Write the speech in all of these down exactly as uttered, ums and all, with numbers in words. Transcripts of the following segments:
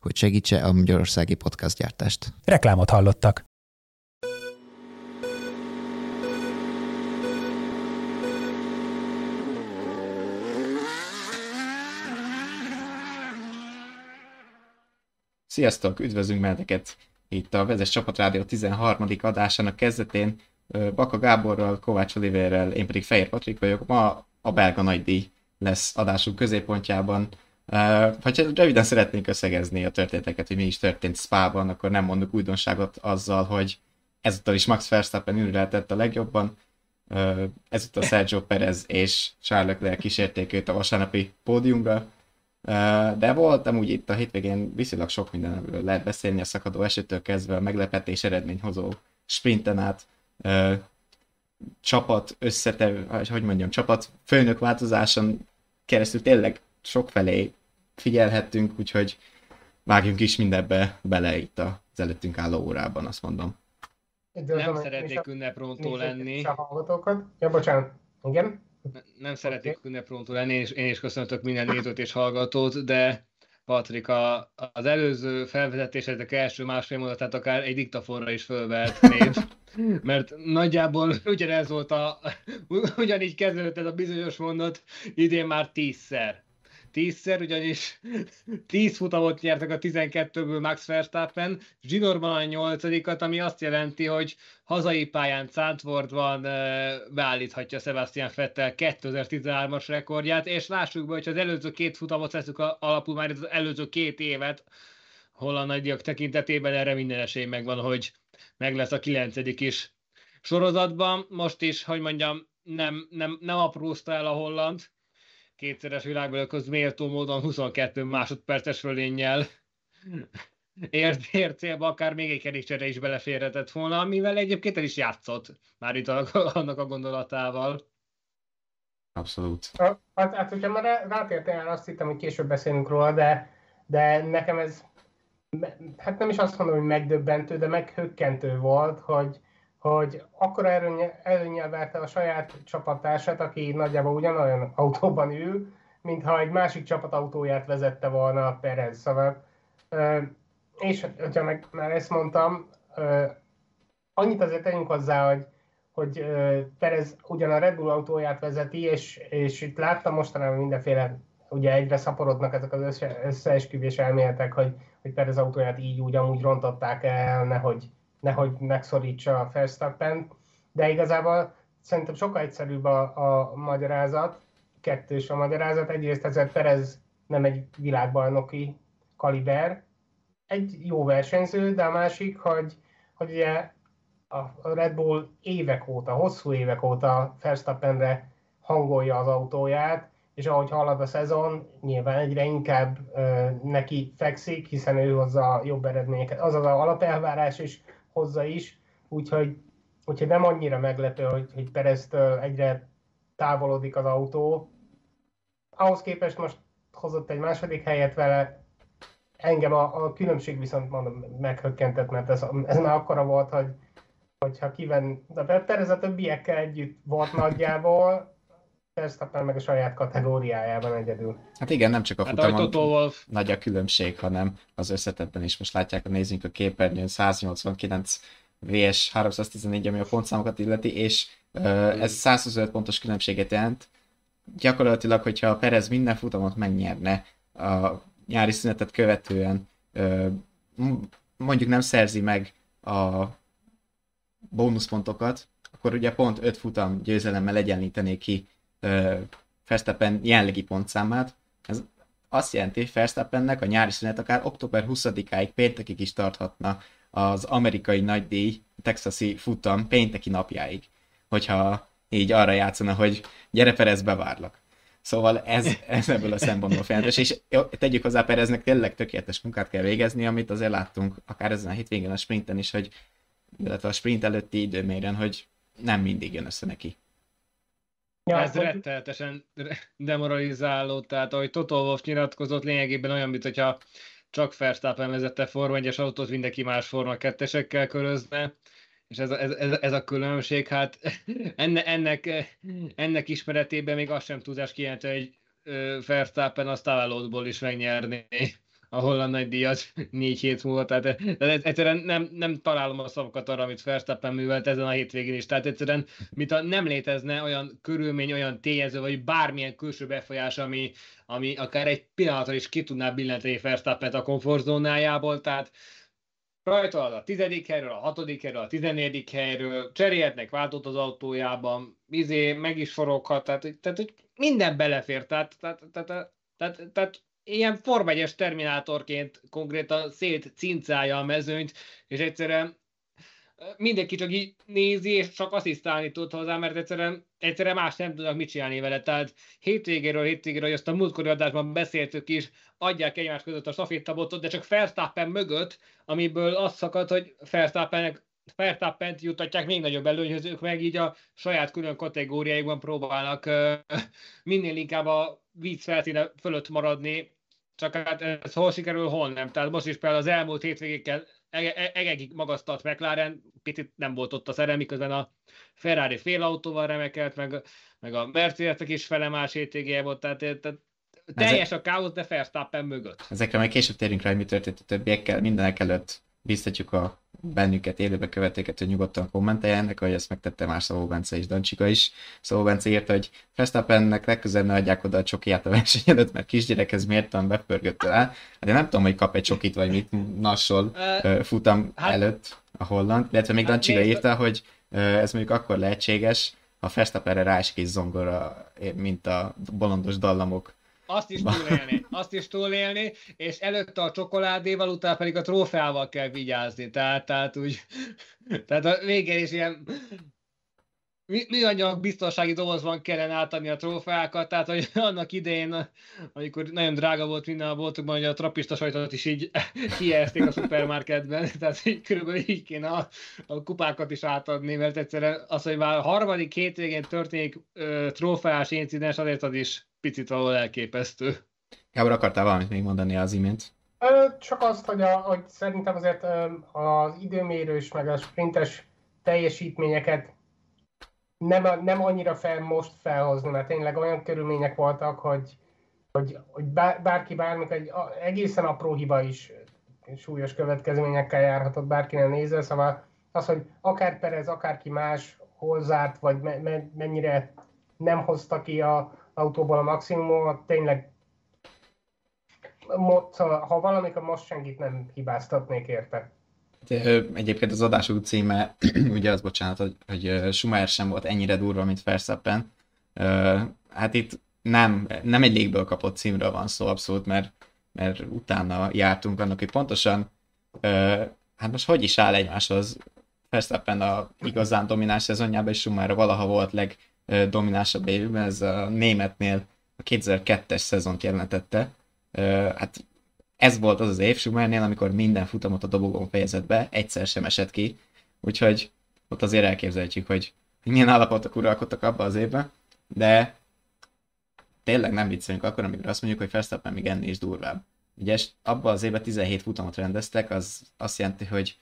hogy segítse a magyarországi podcastgyártást. Reklámot hallottak. Sziasztok! Üdvözlünk benneteket! Itt a Vezess Csapatrádió tizenharmadik adásának kezdetén Baka Gáborral, Kovács Olivérrel, én pedig Fehér Patrik vagyok. Ma a belga nagydíj lesz adásunk középpontjában. Ha röviden szeretnénk összegezni a történeteket, hogy mi is történt Spában, akkor nem mondok újdonságot azzal, hogy ezúttal is Max Verstappen ürülhetett a legjobban. Ezúttal Sergio Perez és Charles Leclerc kísérték őt a vasárnapi pódiumra. De voltam úgy itt a hétvégén viszonylag sok mindenről lehet beszélni, a szakadó esőtől kezdve a meglepetés eredményhozó sprinten át, ö, csapat összetev, hogy mondjam, csapat főnök változáson keresztül tényleg sokfelé figyelhettünk, úgyhogy vágjunk is mindebbe bele itt az előttünk álló órában, azt mondom. Nem szeretnék ünneprontó lenni. Ja, bocsánat, igen. Nem szeretnék ünneprontó lenni, és én is köszöntök minden nézőt és hallgatót, de Patrik, a, az előző felvezetésedek első másfél mondatát akár egy diktafonra is fölvehetnéd, mert nagyjából ugyanez volt a, ugyanígy kezdődött ez a bizonyos mondat, idén már tízszer. Tízszer, ugyanis tíz futamot nyertek a tizenkettőből Max Verstappen, zsinórban a nyolcadikat, ami azt jelenti, hogy hazai pályán Zandvoortban beállíthatja Sebastian Vettel kétezer-tizenhármas rekordját, és lássuk be, hogy az előző két futamot veszük alapul már az előző két évet, hol a nagydíjak tekintetében erre minden esély megvan, hogy meg lesz a kilencedik is sorozatban. Most is, hogy mondjam, nem, nem, nem aprózta el a holland, kétszeres világbajnokhoz méltó módon huszonkettő másodperces fölénnyel ért, ért célba, akár még egy kerékcsere is beleférhetett volna, amivel egyébként el is játszott már itt a, annak a gondolatával. Abszolút. Hát, hát hogyha már rátértél, azt hittem, hogy később beszélünk róla, de, de nekem ez, hát nem is azt mondom, hogy megdöbbentő, de meghökkentő volt, hogy hogy akkora előnnyel verte a saját csapattársát, aki nagyjából ugyanolyan autóban ül, mintha egy másik csapat autóját vezette volna a Perez. Szóval, és hogyha meg már ezt mondtam, annyit azért tegyünk hozzá, hogy, hogy Perez ugyan a Red Bull autóját vezeti, és, és itt láttam mostanában mindenféle, ugye egyre szaporodnak ezek az összeesküvés elméletek, hogy, hogy Perez autóját így úgy amúgy rontották el, nehogy nehogy megszorítsa a Verstappent, de igazából szerintem sokkal egyszerűbb a, a magyarázat, kettős a magyarázat. Egyrészt ezért Perez nem egy világbajnoki kaliber, egy jó versenyző, de a másik, hogy, hogy ugye a Red Bull évek óta, hosszú évek óta Verstappenre hangolja az autóját, és ahogy halad a szezon, nyilván egyre inkább ö, neki fekszik, hiszen ő hozza jobb eredményeket. Azaz az alapelvárás is hozza is, úgyhogy, úgyhogy nem annyira meglepő, hogy, hogy Pereztől egyre távolodik az autó. Ahhoz képest most hozott egy második helyet vele, engem a, a különbség viszont mondom, meghökkentett, mert ez, ez már akkora volt, hogy, hogyha kiven... De Perez a többiekkel együtt volt nagyjából, Verstappen meg a saját kategóriájában egyedül. Hát igen, nem csak a futamon hát nagy a különbség, hanem az összetettben is. Most látják, ha nézzünk a képernyőn, száznyolcvankilenc versus háromszáztizenegy, ami a pontszámokat illeti, és uh, ez százhuszonöt pontos különbséget jelent. Gyakorlatilag, hogyha Perez minden futamot megnyerne a nyári szünetet követően, uh, mondjuk nem szerzi meg a bónuszpontokat, akkor ugye pont öt futam győzelemmel egyenlítené ki Verstappen jelenlegi pontszámát. Ez azt jelenti, hogy Verstappennek a nyári szünet akár október huszadikáig péntekig is tarthatna az amerikai nagydíj, texasi futam pénteki napjáig, hogyha így arra játszana, hogy gyere Perez, bevárlak. Szóval ez, ez ebből a szempontból fontos, és tegyük hozzá, Pereznek tényleg tökéletes munkát kell végezni, amit azért láttunk akár ezen a hétvégén a sprinten is, hogy illetve a sprint előtti időmérőn, hogy nem mindig jön össze neki. Ja, ez rettenetesen demoralizáló, tehát ahogy Toto Wolff nyilatkozott, lényegében olyan, mintha csak Verstappen vezette Forma egyes autót, mindenki más Forma kettesekkel körözne, és ez, ez, ez, ez a különbség, hát enne, ennek, ennek ismeretében még azt sem tudás kijelenteni, hogy Verstappen azt Távalótból is megnyerni a holland nagy díjat négy hét múlva, tehát egyszerűen nem, nem találom a szavakat arra, amit Verstappen művelt ezen a hétvégén is, tehát egyszerűen mintha nem létezne olyan körülmény, olyan tényező, vagy bármilyen külső befolyás, ami, ami akár egy pillanatra is ki tudná billenteni Verstappent a komfortzónájából, tehát rajta az a tizedik helyről, a hatodik helyről, a tizennegyedik helyről, cserélhetnek váltót az autójában, izé, meg is foroghat, tehát, tehát hogy minden belefér, tehát, tehát, tehát, tehát, tehát ilyen formegyes terminátorként konkrétan szét cincálja a mezőnyt, és egyszerűen mindenki csak így nézi, és csak asszisztálni tud hozzá, mert egyszerűen, egyszerűen más nem tudnak mit csinálni vele. Tehát hétvégéről hétvégéről, hogy azt a múltkori adásban beszéltük is, adják egymás között a stafétabotot, de csak Verstappen mögött, amiből az szakad, hogy Verstappennek Verstappent juttatják még nagyobb előnyhöz, ők meg így a saját külön kategóriájukban próbálnak ö, minél inkább a víz felszíne fölött maradni, csak hát ez hol sikerül, hol nem. Tehát most is például az elmúlt hétvégékkel egekig magasztalt McLaren, picit nem volt ott a szerelem, miközben a Ferrari félautóval remekelt, meg, meg a Mercedes is fele más hétvégéje volt, tehát, tehát teljes a káosz, de Verstappen mögött. Ezekre majd később térünk rá, hogy mi történt a többiekkel, mindenek előtt biztatjuk a bennünket élőbe követőket, hogy nyugodtan kommenteljenek, ahogy ezt megtette már Szavó Bence és Dancsika is. Szavó Bence írta, hogy Verstappennek legközelebb ne adják oda a csokiját a verseny előtt, mert kisgyerekhez mértan bepörgött el. De nem tudom, hogy kap egy csokit, vagy mit nassol uh, futam hát, előtt a holland. Illetve még hát Dancsika írta, hogy uh, ez mondjuk akkor lehetséges, ha Verstappenre ráesik egy zongora, mint a bolondos dallamok. Azt is túlélni, azt is túlélni, és előtte a csokoládéval, utána pedig a trófeával kell vigyázni, tehát, tehát úgy, tehát a végén is ilyen műanyag biztonsági dobozban kellene átadni a trófeákat, tehát hogy annak idején, amikor nagyon drága volt minden a boltokban, hogy a trapista sajtot is így kijelzték a szupermarketben, tehát így, körülbelül így kéne a, a kupákat is átadni, mert egyszerűen az, hogy már a harmadik hétvégén történik ö, trófeás incidens, azért az is picit valahol elképesztő. Gábor, akartál valamit még mondani az imént? Csak azt, hogy, a, hogy szerintem azért az időmérős meg a sprintes teljesítményeket nem, nem annyira fel most felhozni, mert tényleg olyan körülmények voltak, hogy, hogy, hogy bárki bármik, egy egészen apró hiba is súlyos következményekkel járhatott bárkinek nézve, szóval az, hogy akár Perez, akárki más hol zárt, vagy me, me, mennyire nem hozta ki a autóból a maximumot, tényleg ha valamikor most senkit nem hibáztatnék érte. Egyébként az adásunk címe, ugye az, bocsánat, hogy, hogy Schumacher sem volt ennyire durva, mint Verstappen. Hát itt nem, nem egy légből kapott címről van szó abszolút, mert, mert utána jártunk annak, hogy pontosan hát most hogy is áll egymáshoz Verstappen a igazán domináns szezonjában, és Schumacher valaha volt leg dominánsabb évben, ez a németnél a kétezer-kettes szezont jelentette. Hát ez volt az az év Schumachernél, amikor minden futamot a dobogón fejezett be, egyszer sem esett ki, úgyhogy ott azért elképzelhetjük, hogy milyen állapotok uralkodtak abban az évben, de tényleg nem viccelünk akkor, amikor azt mondjuk, hogy Verstappen még ennél is durvább. Ugye abban az évben tizenhét futamot rendeztek, az azt jelenti, hogy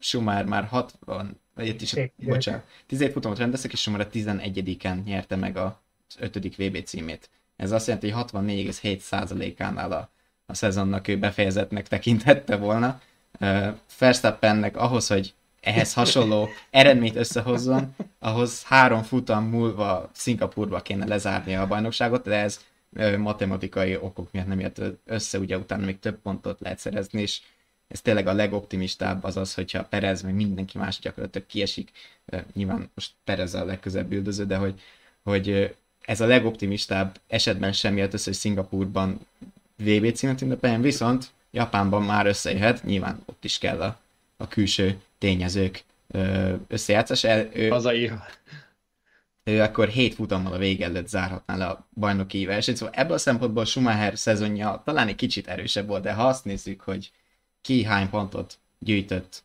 Schumacher már hatvan Itt is, bocsánat, tizenhét futamot rendeztek, és Schumacher tizenegyediken nyerte meg az ötödik vé bé címét. Ez azt jelenti, hogy hatvannégy egész hét tized százalékánál a, a szezonnak ő befejezettnek tekintette volna. Uh, Verstappennek ahhoz, hogy ehhez hasonló eredményt összehozzon, ahhoz három futam múlva Szingapurba kéne lezárnia a bajnokságot, de ez uh, matematikai okok miatt nem jött össze, ugye utána még több pontot lehet szerezni, és ez tényleg a legoptimistább az az, hogyha Perez, meg mindenki más gyakorlatilag kiesik, nyilván most Perez a legközebb üldöző, de hogy, hogy ez a legoptimistább esetben sem jött össze, hogy Szingapúrban vé bé címet ünnepeljen, viszont Japánban már összejöhet, nyilván ott is kell a, a külső tényezők összejátszása. Hazai. Ő akkor hét futammal a vége előtt zárhatná le a bajnoki versenyt, szóval ebből a szempontból Schumacher szezonja talán egy kicsit erősebb volt, de ha azt nézzük, hogy ki hány pontot gyűjtött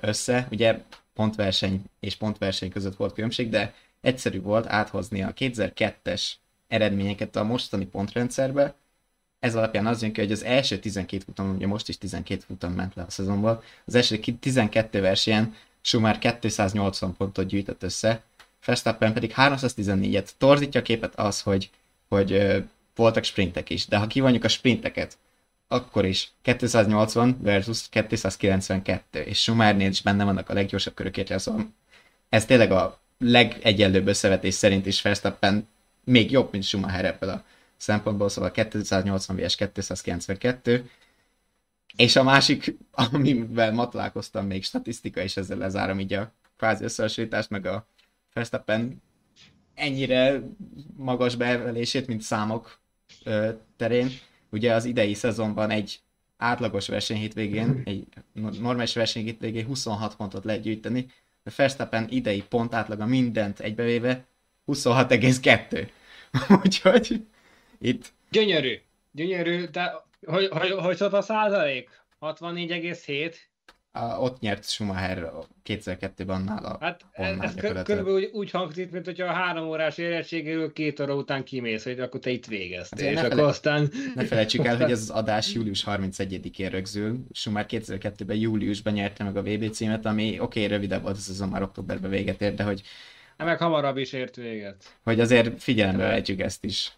össze. Ugye pontverseny és pontverseny között volt különbség, de egyszerű volt áthozni a kétezer-kettes eredményeket a mostani pontrendszerbe. Ez alapján az jön ki, hogy az első tizenkét futam, ugye most is tizenkét futam ment le a szezonban, az első tizenkettő versenyen Schumacher kétszáznyolcvan pontot gyűjtött össze, Verstappen pedig háromszáztizennégyet. Torzítja a képet az, hogy, hogy ö, voltak sprintek is, de ha kivonjuk a sprinteket, akkor is kétszáznyolcvan versus kétszázkilencvenkettő, és Schumachernél is benne vannak a leggyorsabb körökért, szóval ez tényleg a legegyenlőbb összevetés szerint is Verstappen még jobb, mint Schumacher ebből a szempontból, szóval kétszáznyolcvan versus kétszázkilencvenkettő, és a másik, amivel ma találkoztam még statisztika, és ezzel lezárom így a kvázi összehasonlítást, meg a Verstappen ennyire magas beemelését, mint számok ö, terén. Ugye az idei szezonban egy átlagos verseny hétvégén, egy normális verseny hétvégén huszonhat pontot lehet gyűjteni, de Verstappen idei pont átlaga mindent egybevéve huszonhat egész kettő. Úgyhogy itt... Gyönyörű, gyönyörű, de hogy, hogy, hogy szólt a százalék? hatvannégy egész hét? A, ott nyert Schumacher kétezerkettőben nála. Hát ez körülbelül úgy, úgy hangzik, mint hogyha a három órás érettségéről két óra után kimész, hogy akkor te itt végeztél, és akkor aztán... Ne felejtsük el, hogy ez az adás július harmincegyedikén rögzül. Schumacher kétezerkettőben júliusban nyerte meg a vé bé címet, ami oké, okay, rövidebb volt, ez már októberben véget ér, de hogy... Hát meg hamarabb is ért véget. Hogy azért figyelembe vegyük ezt is.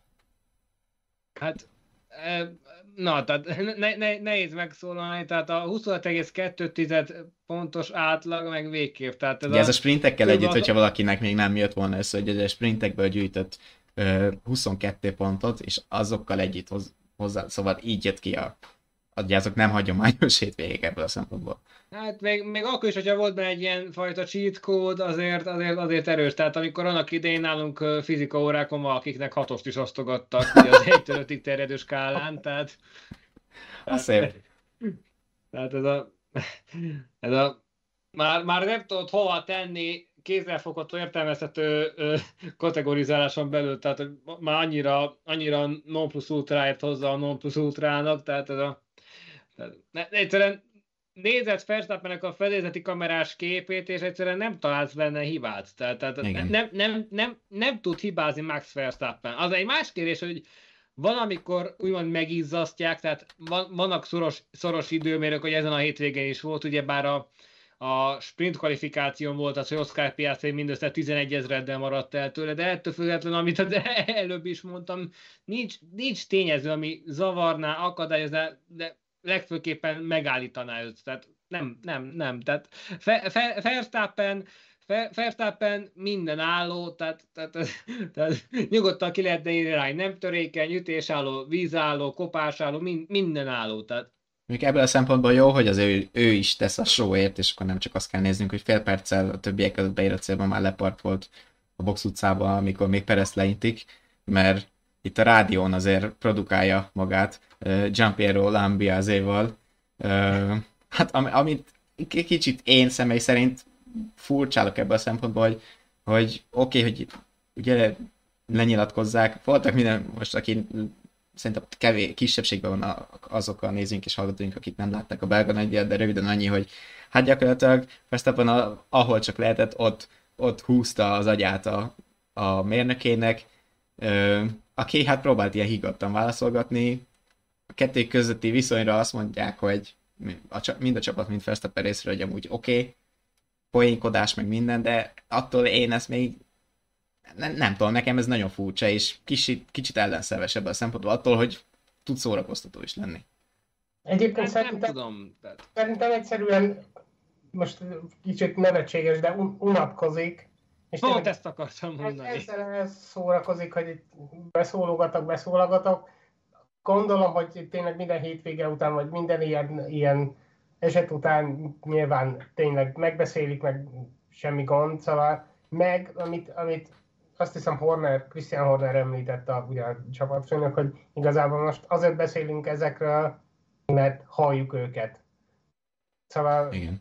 Hát... E... Na, tehát ne, ne, nehéz megszólalni, tehát a huszonhat egész kettő pontos átlag meg végképp. Tehát ez, ugye a... ez a sprintekkel külön... együtt, hogyha valakinek még nem jött volna össze, hogy a sprintekből gyűjtött ö, huszonkettő pontot, és azokkal együtt hoz, hozzá, szóval így jött ki a... Ugye azok nem hagyományos hétvégék ebből a szempontból. Hát még, még akkor is, hogyha volt benne egy ilyen fajta cheat kód, azért, azért, azért erős. Tehát amikor annak idején nálunk fizika órákon valakiknek hatost is osztogattak az egytől ötig terjedő skálán, tehát... A szép. Tehát ez a... Ez a már, már nem tudod hova tenni kézzelfogható értelmezhető ö, kategorizáláson belül, tehát hogy már annyira, annyira non plus ultráért hozzá a non plus ultrának, tehát ez a... Tehát, ne, egyszerűen nézed Verstappennek a fedélzeti kamerás képét, és egyszerűen nem találsz benne hibát. Tehát, tehát nem, nem, nem, nem, nem tud hibázni Max Verstappen. Az egy más kérdés, hogy van, amikor úgymond megizzasztják, tehát van, vannak szoros, szoros időmérők, hogy ezen a hétvégén is volt, ugyebár a, a sprint kvalifikáción volt az, hogy Oscar Piastri mindössze tizenegyezereddel maradt el tőle, de ettől függetlenül, amit az előbb is mondtam, nincs, nincs tényező, ami zavarná, akadályozná, de legfőképpen megállítaná őt, tehát nem, nem, nem, tehát Verstappen, Verstappen minden álló, tehát, tehát, tehát nyugodtan ki lehetne írni rá, nem törékeny, ütésálló, vízálló, kopásálló, min, minden álló, tehát. Még ebből a szempontból jó, hogy az ő, ő is tesz a showért, és akkor nem csak azt kell néznünk, hogy fél perccel a többiek előtt beírott célban már leparkolt a box utcában, amikor még Perezt leintik, mert itt a rádión azért produkálja magát uh, Gianpiero Lambiase-val. Uh, hát am- amit k- kicsit én személy szerint furcsálok ebben a szempontból, hogy, hogy oké, okay, hogy ugye lenyilatkozzák, voltak minden, most aki szerintem kevés kisebbségben van a, azok a nézőink és hallgatóink, akik nem látták a belga nagydíjat, de röviden annyi, hogy hát gyakorlatilag Verstappen ahol csak lehetett, ott, ott húzta az agyát a, a mérnökének, uh, aki hát próbált ilyen higgadtan válaszolgatni. A kettők közötti viszonyra azt mondják, hogy mind a csapat, mind Verstappen részről, hogy amúgy oké, okay, poénkodás, meg minden, de attól én ezt még nem, nem tudom, nekem ez nagyon furcsa, és kicsit, kicsit ellenszeves ebben a szempontból attól, hogy tud szórakoztató is lenni. Egyébként szerintem, nem tudom, de... szerintem egyszerűen most kicsit nevetséges, de un- unatkozik. És pont tényleg, ezt akartam mondani. Ezzel szórakozik, hogy itt beszólogatok, beszólogatok. Gondolom, hogy tényleg minden hétvége után, vagy minden ilyen, ilyen eset után nyilván tényleg megbeszélik, meg semmi gond, szóval meg, amit, amit azt hiszem Horner, Christian Horner említett a, ugye, a csapatfőnök, hogy igazából most azért beszélünk ezekről, mert halljuk őket. Szóval... Igen.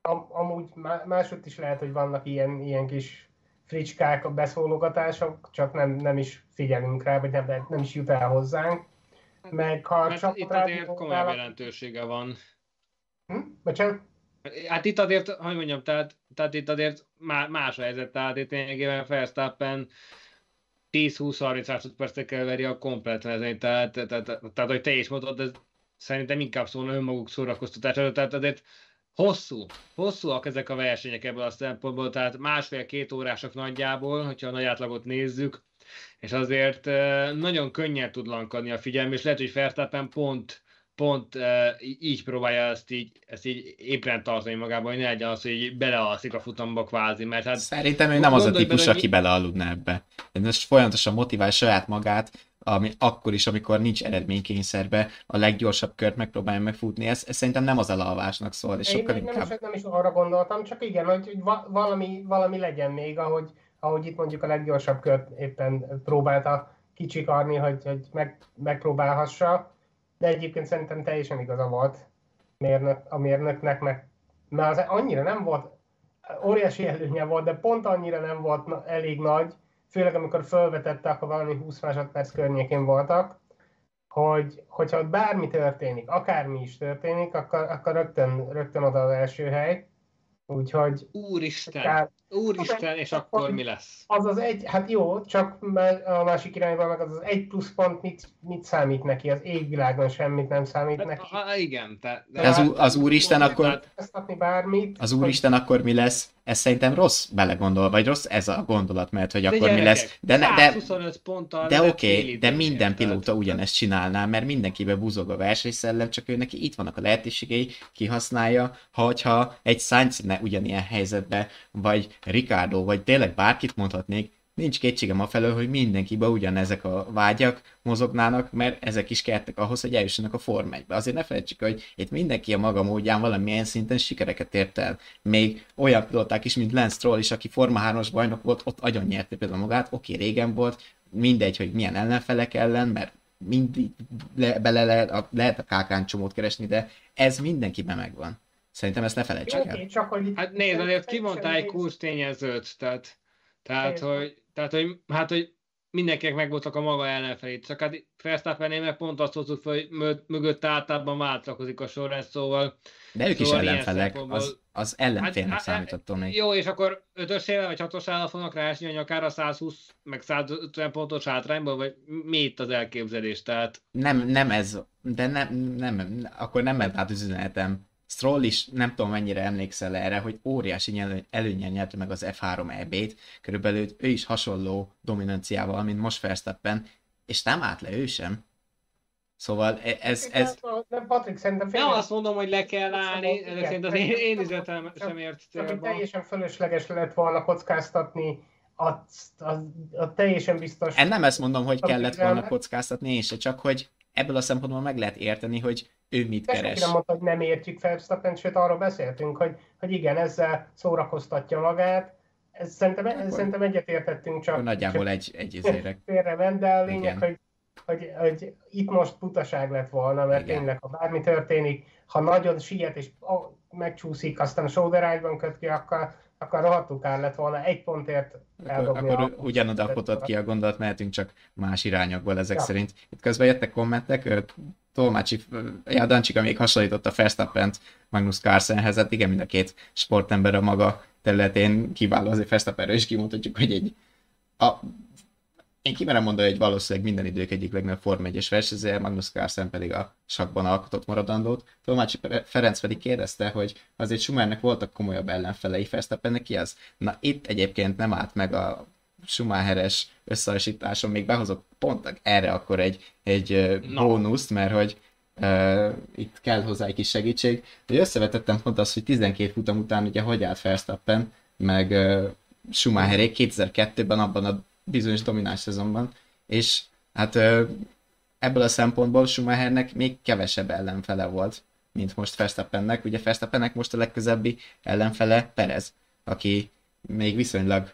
Am- amúgy másod is lehet, hogy vannak ilyen, ilyen kis fricskák, a beszólogatások, csak nem, nem is figyelünk rá, vagy nem, nem is jut el hozzánk. Meg ha Mert itt azért komoly jelentősége van. Hm? Bocsánat? Hát itt azért, hogy mondjam, tehát, tehát itt azért más a helyzet, tehát itt lényegében Verstappen tíz-húsz-harminc másodpercekkel veri a komplet mezőnyt, tehát, tehát, tehát, tehát hogy te is mondod, ez szerintem inkább szólna önmaguk szórakoztatására, tehát azért hosszú, hosszúak ezek a versenyek ebből a szempontból, tehát másfél-két órások nagyjából, hogyha a nagy átlagot nézzük, és azért nagyon könnyen tud lankadni a figyelmi, és lehet, hogy Verstappen pont pont e, így próbálja ezt így, ezt így éppen tartani magában, hogy ne legyen az, hogy belealszik a futamba kvázi, mert hát... Szerintem ő nem az a típus, bele, aki belealudna ebbe. Most folyamatosan motivál saját magát, ami akkor is, amikor nincs eredménykényszerbe, a leggyorsabb kört megpróbálja megfutni. Ez, ez szerintem nem az elalvásnak szól, és sokkal inkább... Én nem is, nem is arra gondoltam, csak igen, hogy valami, valami legyen még, ahogy, ahogy itt mondjuk a leggyorsabb kört éppen próbálta kicsikarni, hogy, hogy meg, megpróbálhassa. De egyébként szerintem teljesen igaza volt mérnök, a mérnöknek, mert az annyira nem volt, óriási előnye volt, de pont annyira nem volt elég nagy, főleg amikor felvetette, akkor valami húsz másodperc környékén voltak, hogy, hogyha ott bármi történik, akármi is történik, akkor, akkor rögtön, rögtön oda az első hely. Úgyhogy... Úristen, akár, úristen, hát, és akkor az, mi lesz? Az az egy, hát jó, csak a másik irányban meg az az egy plusz pont mit, mit számít neki? Az égvilágon semmit nem számít hát, neki. A, igen, tehát... Az, az, az úristen akkor... Bármit, az úristen hogy... akkor mi lesz? Ez szerintem rossz belegondol, vagy rossz ez a gondolat, mert hogy de akkor gyerekek, mi lesz. De, ne, de, de oké, okay, de minden pilóta ugyanezt csinálná, mert mindenkibe buzog a versenyszellem, csak ő neki itt vannak a lehetőségei, kihasználja, ha, hogyha egy Sainz ne ugyanilyen helyzetbe, vagy Ricardo, vagy tényleg bárkit mondhatnék, nincs kétségem afelől, hogy mindenkiben ugyanezek a vágyak mozognának, mert ezek is kellettek ahhoz, hogy eljussanak a Forma egybe. Azért ne felejtsük, hogy itt mindenki a maga módján valamilyen szinten sikereket ért el. Még olyan pilóták is, mint Lance Stroll is, aki Forma hármas bajnok volt, ott agyon nyerte például magát, oké, régen volt, mindegy, hogy milyen ellenfelek ellen, mert mindig le, bele le, lehet a kákán csomót keresni, de ez mindenkiben megvan. Szerintem ezt ne felejtsük el. Oké, csak hogy... Hát nézd, azért kimondtál egy kurstényezőt, tehát, tehát hogy... Tehát, hogy, hát, hogy mindenkinek megvoltak a maga ellenfelét. Csak hát Verstappennél meg pont azt hozzuk fel, hogy mögött általában váltakozik a sorrend, szóval... De ők szóval is ellenfelek, az, az ellenfélnek hát, számítottól még. Jó, és akkor ötösével vagy hatosállal fognak ráesni, akár a százhúsz, meg százötven pontos hátrányból, vagy mi itt az elképzelés? Tehát... Nem, nem ez, de nem, nem, akkor nem ment át az üzenetem. Stroll is, nem tudom mennyire emlékszel erre, hogy óriási előnnyel nyerte meg az ef három é bét, körülbelül ő is hasonló dominanciával, mint most Verstappen, és nem állt le ő sem. Szóval ez... ez... Nem, Patrik, szerintem... Fél... Nem azt mondom, hogy le kell állni, szerintem az én, én is ötelem sem értem. Teljesen fölösleges lett volna kockáztatni a, a, a teljesen biztos... Én nem ezt mondom, hogy kellett volna kockáztatni, én se, csak hogy ebből a szempontból meg lehet érteni, hogy ő mit keres. Senki nem mondta, hogy nem értjük Verstappen, sőt arról beszéltünk, hogy, hogy igen, ezzel szórakoztatja magát. Ez, szerintem, ez, szerintem egyetértettünk, csak nagyjából egy, egy ezérek. Félrement, de a lényeg, hogy, hogy, hogy itt most butaság lett volna, mert igen. Tényleg, ha bármi történik, ha nagyon siet és megcsúszik, aztán sóderágyban köt ki, akkor, akkor rohadtul kár lett volna egy pontért eldobni. Akkor, akkor ugyanoda futott ki a gondolat, mehetünk csak más irányokból ezek ja. szerint. Itt közben jöttek kommentek, Tomácsi, ja, Dancsika még hasonlította Verstappent Magnus Carlsenhez, hát igen, mind a két sportember a maga területén kiváló, azért Verstappenről is kimondhatjuk, hogy egy... A... Én kimerem mondani, hogy valószínűleg minden idők egyik legnagyobb Forma egyes versenyzője, Magnus Carlsen pedig a sakkban alkotott maradandót. Tomácsi Ferenc pedig kérdezte, hogy azért Schumernek voltak komolyabb ellenfelei, Verstappennek ki az? Na itt egyébként nem állt meg a Schumacheres összehasonlításon, még behozok pont erre akkor egy, egy bónuszt, mert hogy uh, itt kell hozzá egy kis segítség. De összevetettem pont azt, hogy tizenkét futam után ugye hogy állt Verstappen, meg uh, Schumacherék kétezer-kettőben abban a bizonyos domináns szezonban, és hát uh, ebből a szempontból Schumachernek még kevesebb ellenfele volt, mint most Verstappennek. Ugye Verstappennek most a legközebbi ellenfele Perez, aki még viszonylag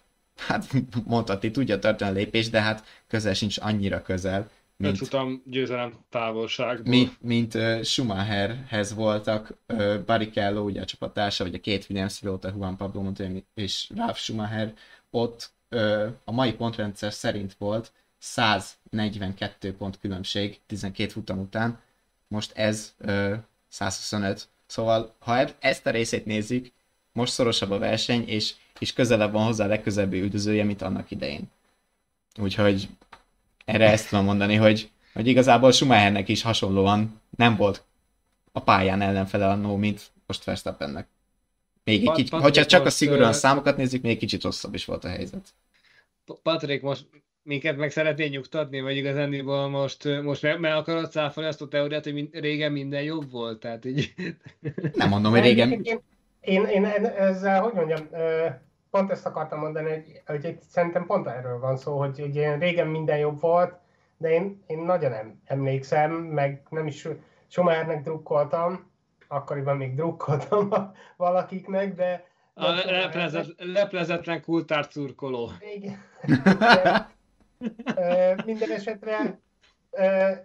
hát mondhatni, tudja tartani a lépést, de hát közel sincs annyira közel, mint... Öcsutam győzelem távolságból. Mi, mint uh, Schumacherhez voltak, uh, Barrichello, ugye a csapattársa, vagy a két Williams pilóta, Juan Pablo Montoya és Ralf Schumacher, ott uh, a mai pontrendszer szerint volt száznegyvenkettő pont különbség tizenkét futam után, most ez uh, százhuszonöt, Szóval, ha ezt a részét nézzük, most szorosabb a verseny, és, és közelebb van hozzá a legközelebbi üldözője, mint annak idején. Úgyhogy erre ezt tudom mondani, hogy, hogy igazából Schumachernek is hasonlóan nem volt a pályán ellenfele annó, mint most Verstappennek. Még Pat, egy kicsit, hogyha csak a szigorúan ö... számokat nézzük, még kicsit rosszabb is volt a helyzet. Patrik, most minket meg szeretnél nyugtatni, vagy igazándiból most, most meg, meg akarod cáfolni azt a teóriát, hogy mind, régen minden jobb volt? Tehát így... Nem mondom, hogy régen... Én, én, én ezzel, hogy mondjam, pont ezt akartam mondani, hogy, hogy szerintem pont erről van szó, hogy, hogy régen minden jobb volt, de én, én nagyon emlékszem, meg nem is Schumachernek drukkoltam, akkoriban még drukkoltam valakiknek, de... A leplezet, leplezetlen kultár szurkoló. Igen. Minden esetre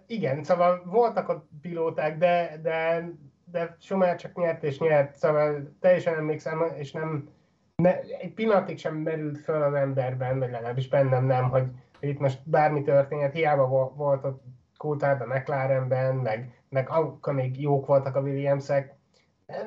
igen, szóval voltak ott pilóták, de, de, de Schumacher csak nyert és nyert, szóval teljesen emlékszem, és nem, ne, egy pillanatig sem merült föl az emberben, vagy legalábbis bennem nem, hogy itt most bármi történhet, hiába volt ott kultár a McLarenben, meg, meg akkor még jók voltak a Williamsek,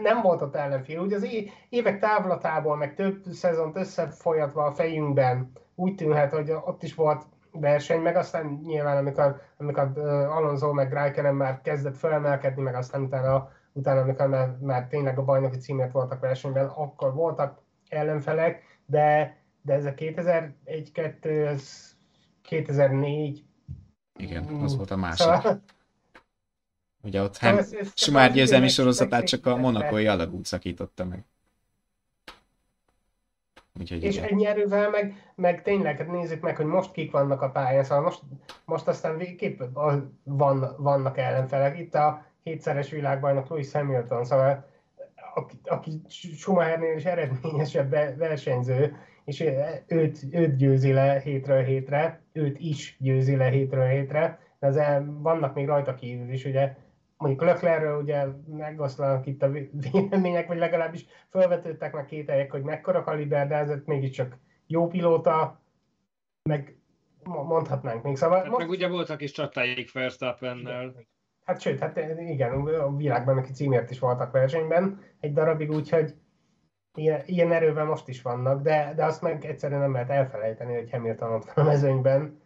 nem volt ott ellenfél. Ugye az évek távlatából, meg több szezont összefolyatva a fejünkben úgy tűnhet, hogy ott is volt verseny, meg aztán nyilván, amikor, amikor Alonso meg Raikkonen már kezdett felemelkedni, meg aztán utána, utána amikor már, már tényleg a bajnoki címért voltak versenyben, akkor voltak ellenfelek, de, de ez a kétezer-egy, kétezer-négy... Igen, az volt a másik. Szóval... Ugye ott szóval Schumacher győzelmi sorozatát csak a monakói alagút szakította meg. Úgyhogy és igen. Ennyi erővel meg, meg tényleg hát nézzük meg, hogy most kik vannak a pályán, szóval most, most aztán végképp van, vannak ellenfelek. Itt a hétszeres világbajnok Lewis Hamilton, szóval aki, aki Schumachernél is eredményesebb versenyző, és őt, őt győzi le hétről hétre, őt is győzi le hétről hétre, de az el, vannak még rajta kívül is, ugye mondjuk Leclercről ugye megoszlanak itt a vélemények, vagy legalábbis felvetődtek meg kételyek, hogy mekkora kaliber, de ez mégiscsak jó pilóta, meg mondhatnánk még. Szóval hát most... Meg ugye voltak is csatáik Verstappennel. Hát sőt, hát igen, a világban neki címért is voltak versenyben egy darabig, úgyhogy ilyen, ilyen erővel most is vannak, de, de azt meg egyszerűen nem lehet elfelejteni, hogy Hamilton ott van a mezőnyben.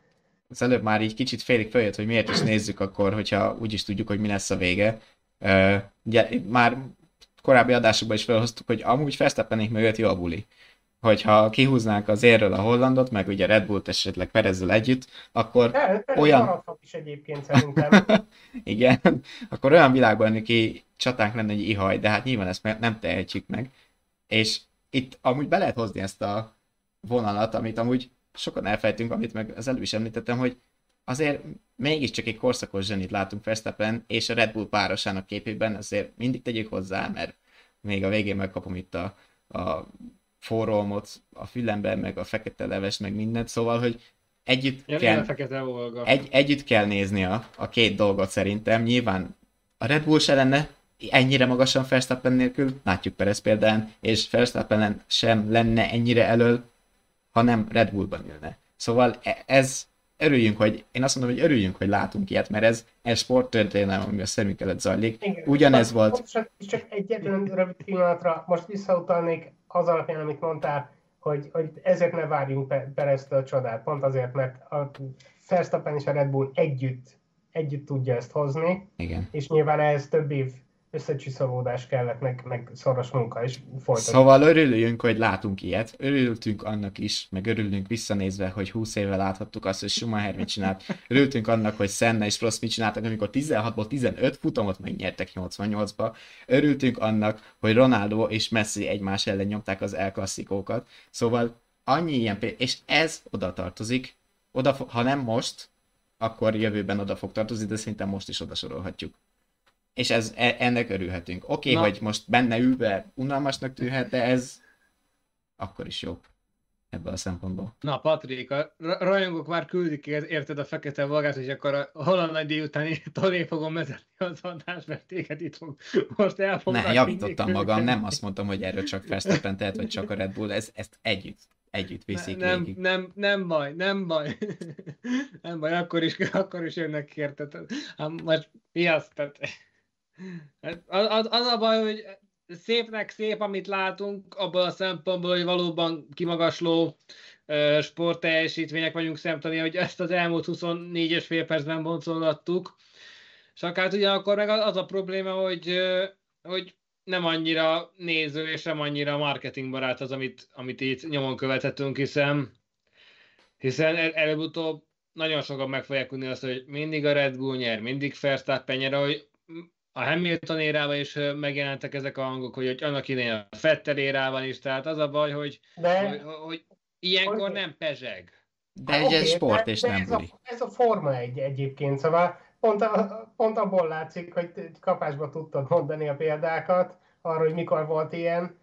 Az előbb már így kicsit félig följött, hogy miért is nézzük akkor, hogyha úgyis tudjuk, hogy mi lesz a vége. Uh, ugye, már korábbi adásokban is felhoztuk, hogy amúgy Verstappenék mögött jó a buli. Hogyha kihúznánk az érről a Hollandot, meg ugye Red Bullt esetleg Perezzel együtt, akkor de, de olyan... is egyébként szerintem. Igen, akkor olyan világban, aki csatánk lenne egy ihaj, de hát nyilván ezt nem tehetjük meg. És itt amúgy be lehet hozni ezt a vonalat, amit amúgy sokan elfejtünk, amit meg az előbb is említettem, hogy azért mégiscsak egy korszakos zsenit látunk Verstappen és a Red Bull párosának képében, azért mindig tegyük hozzá, mert még a végén megkapom itt a, a forrómot, a fülemben, meg a fekete leves, meg mindent, szóval, hogy együtt, ja, kell, egy, együtt kell nézni a, a két dolgot szerintem. Nyilván a Red Bull se lenne ennyire magasan Verstappen nélkül, látjuk Perez például, és Verstappen sem lenne ennyire elől, ha nem Red Bullban ülne. Szóval ez, örüljünk, hogy, én azt mondom, hogy örüljünk, hogy látunk ilyet, mert ez, ez sporttörténelem, ami a szemünk előtt zajlik. Igen, ugyanez volt. Pontosan, csak egyetlen rövid pillanatra most visszautalnék az alapján, amit mondtál, hogy, hogy ezért ne várjunk Pereztől csodát, pont azért, mert a Verstappen és a Red Bull együtt, együtt tudja ezt hozni, igen. És nyilván ehhez több év összecsúszolódás kellett, meg, meg szoros munka is folytatni. Szóval örülünk, hogy látunk ilyet, örültünk annak is, meg örülünk visszanézve, hogy húsz éve láthattuk azt, hogy Schumacher mit csinált, örültünk annak, hogy Senna és Prost mit csináltak, amikor tizenhatból tizenöt futamot megnyertek nyolcvannyolcba, örültünk annak, hogy Ronaldo és Messi egymás ellen nyomták az El Clasicókat, szóval annyi ilyen például, és ez oda tartozik, oda, ha nem most, akkor jövőben oda fog tartozni, de szerintem most is oda sorolhatjuk. És ez, ennek örülhetünk. Oké, okay, hogy most benne ülve unalmasnak tűnhet, de ez akkor is jobb ebből a szempontból. Na Patrik, a rajongók már küldik ki, érted a fekete valgát, hogy akkor a holland nagydíj utáni tolé fogom vezetni az adást, mert téged itt fog most elfoglalni. Ne, javítottam magam, nem azt mondtam, hogy erről csak Verstappen tehet, vagy csak a Red Bull, ez, ezt együtt. Együtt viszik ne, nem, végig. Nem, nem baj, nem baj. Nem baj, akkor is, akkor is jönnek ki, érted. Hát most mi az, tehát... Az, az, az a baj, hogy szépnek szép, amit látunk, abból a szempontból, hogy valóban kimagasló uh, sportteljesítmények vagyunk szemtani, hogy ezt az elmúlt huszonnégy és fél percben boncolgattuk. És akár ugyanakkor meg az a probléma, hogy, uh, hogy nem annyira néző és nem annyira marketingbarát az, amit, amit itt nyomon követhetünk, hiszen, hiszen el, előbb-utóbb nagyon sokan meg fogják unni azt, hogy mindig a Red Bull nyer, mindig Verstappen nyer, hogy a Hamilton érában is megjelentek ezek a hangok, hogy, hogy annak idején a Vettel érában is, tehát az a baj, hogy, de, hogy, hogy ilyenkor okay. nem pezseg. De egy okay, sport, de, és de nem buli. Ez, ez a Forma egy egyébként, szóval pont, a, pont abból látszik, hogy kapásba tudtad mondani a példákat, arra, hogy mikor volt ilyen.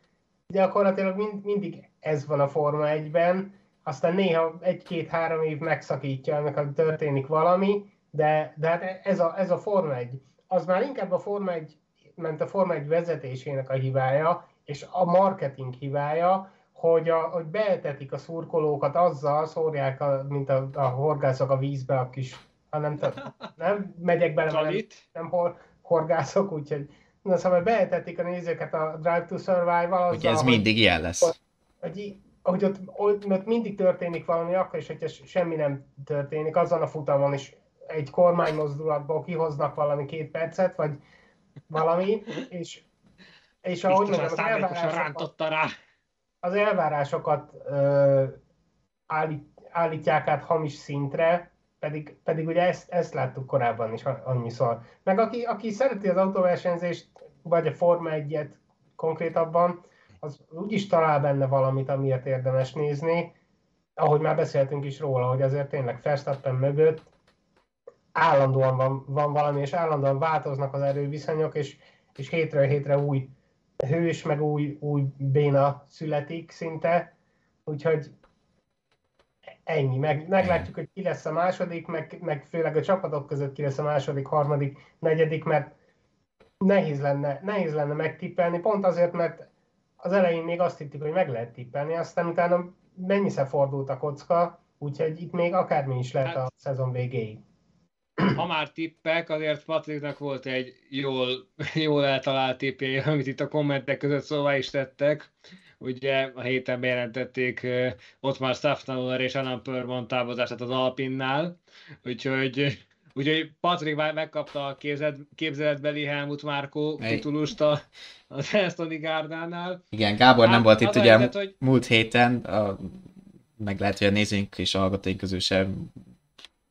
Gyakorlatilag mind, mindig ez van a Forma egyben, aztán néha egy-két-három év megszakítja, amikor történik valami, de, de hát ez a, ez a Forma egy. Az már inkább a Forma egy, ment a Forma egy vezetésének a hibája, és a marketing hibája, hogy, a, hogy beeltetik a szurkolókat azzal, szórják, a, mint a, a horgászok a vízbe a kis... Ha nem, nem megyek bele, nem, nem hor, horgászok, úgyhogy... Na szóval beeltetik a nézőket a Drive to Survive-val. Ugye ez mindig ilyen lesz. Hogy, hogy ott, ott, ott mindig történik valami, akkor is, hogyha semmi nem történik, azon a futamon is egy kormánymozdulatból kihoznak valami két percet, vagy valami, és, és ahogy mondom, az elvárásokat, rá. Az elvárásokat ö, állít, állítják át hamis szintre, pedig, pedig ugye ezt, ezt láttuk korábban is annyiszor. Meg aki, aki szereti az autóversenyzést, vagy a Forma egyet konkrétabban, az úgyis talál benne valamit, amiért érdemes nézni, ahogy már beszéltünk is róla, hogy azért tényleg Verstappen mögött állandóan van, van valami, és állandóan változnak az erőviszonyok, és, és hétről hétre új hős, meg új, új béna születik szinte, úgyhogy ennyi. Meg, meglátjuk, hogy ki lesz a második, meg, meg főleg a csapatok között ki lesz a második, harmadik, negyedik, mert nehéz lenne, nehéz lenne megtippelni, pont azért, mert az elején még azt hittük, hogy meg lehet tippelni, aztán utána mennyiszer fordult a kocka, úgyhogy itt még akármi is lehet a szezon végéig. Ha már tippek, azért Patriknak volt egy jól, jól eltalált tippje, amit itt a kommentek között szóvá is tettek. Ugye a héten bejelentették Otmar Szafnauer és Alain Permont távozását az Alpinnál, úgyhogy, úgyhogy Patrik már megkapta a képzelt, képzeletbeli Helmut Márkó titulust a, az Aston Gárdánál. Igen, Gábor nem hát, volt itt ugye helyzet, hogy... múlt héten, a, meg lehet, hogy a nézőink és a hallgatóink közül sem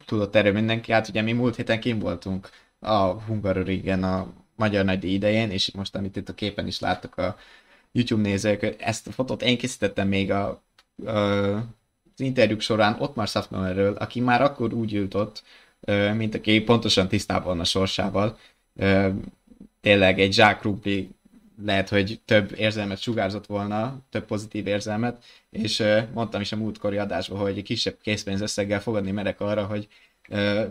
tudott erről mindenki, hát ugye mi múlt héten kim voltunk a Hungaroringen a Magyar Nagydíj idején, és most amit itt a képen is láttok a YouTube nézők, ezt a fotót én készítettem még a, a, az interjúk során Otmar Szafnauerről, aki már akkor úgy ült ott, mint aki pontosan tisztában a sorsával, tényleg egy zsákrumpli, lehet, hogy több érzelmet sugárzott volna, több pozitív érzelmet, és uh, mondtam is a múltkori adásban, hogy kisebb készpénzösszeggel fogadni merek arra, hogy uh,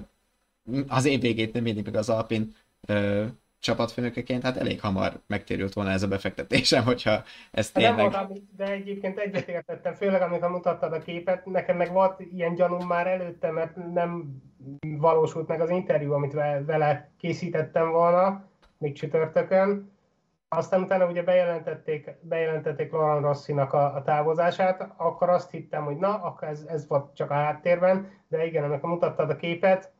az év végét nem érni meg az Alpin uh, csapatfőnökeként, hát elég hamar megtérült volna ez a befektetésem, hogyha ez tényleg... Nem voltam, de egyébként egyetértettem, főleg amikor mutattad a képet, nekem meg volt ilyen gyanúm már előtte, mert nem valósult meg az interjú, amit vele készítettem volna, még csütörtökön. Aztán utána ugye bejelentették, bejelentették Laurent Rossinak a, a távozását, akkor azt hittem, hogy na, akkor ez, ez volt csak a háttérben, de igen, amikor mutattad a képet,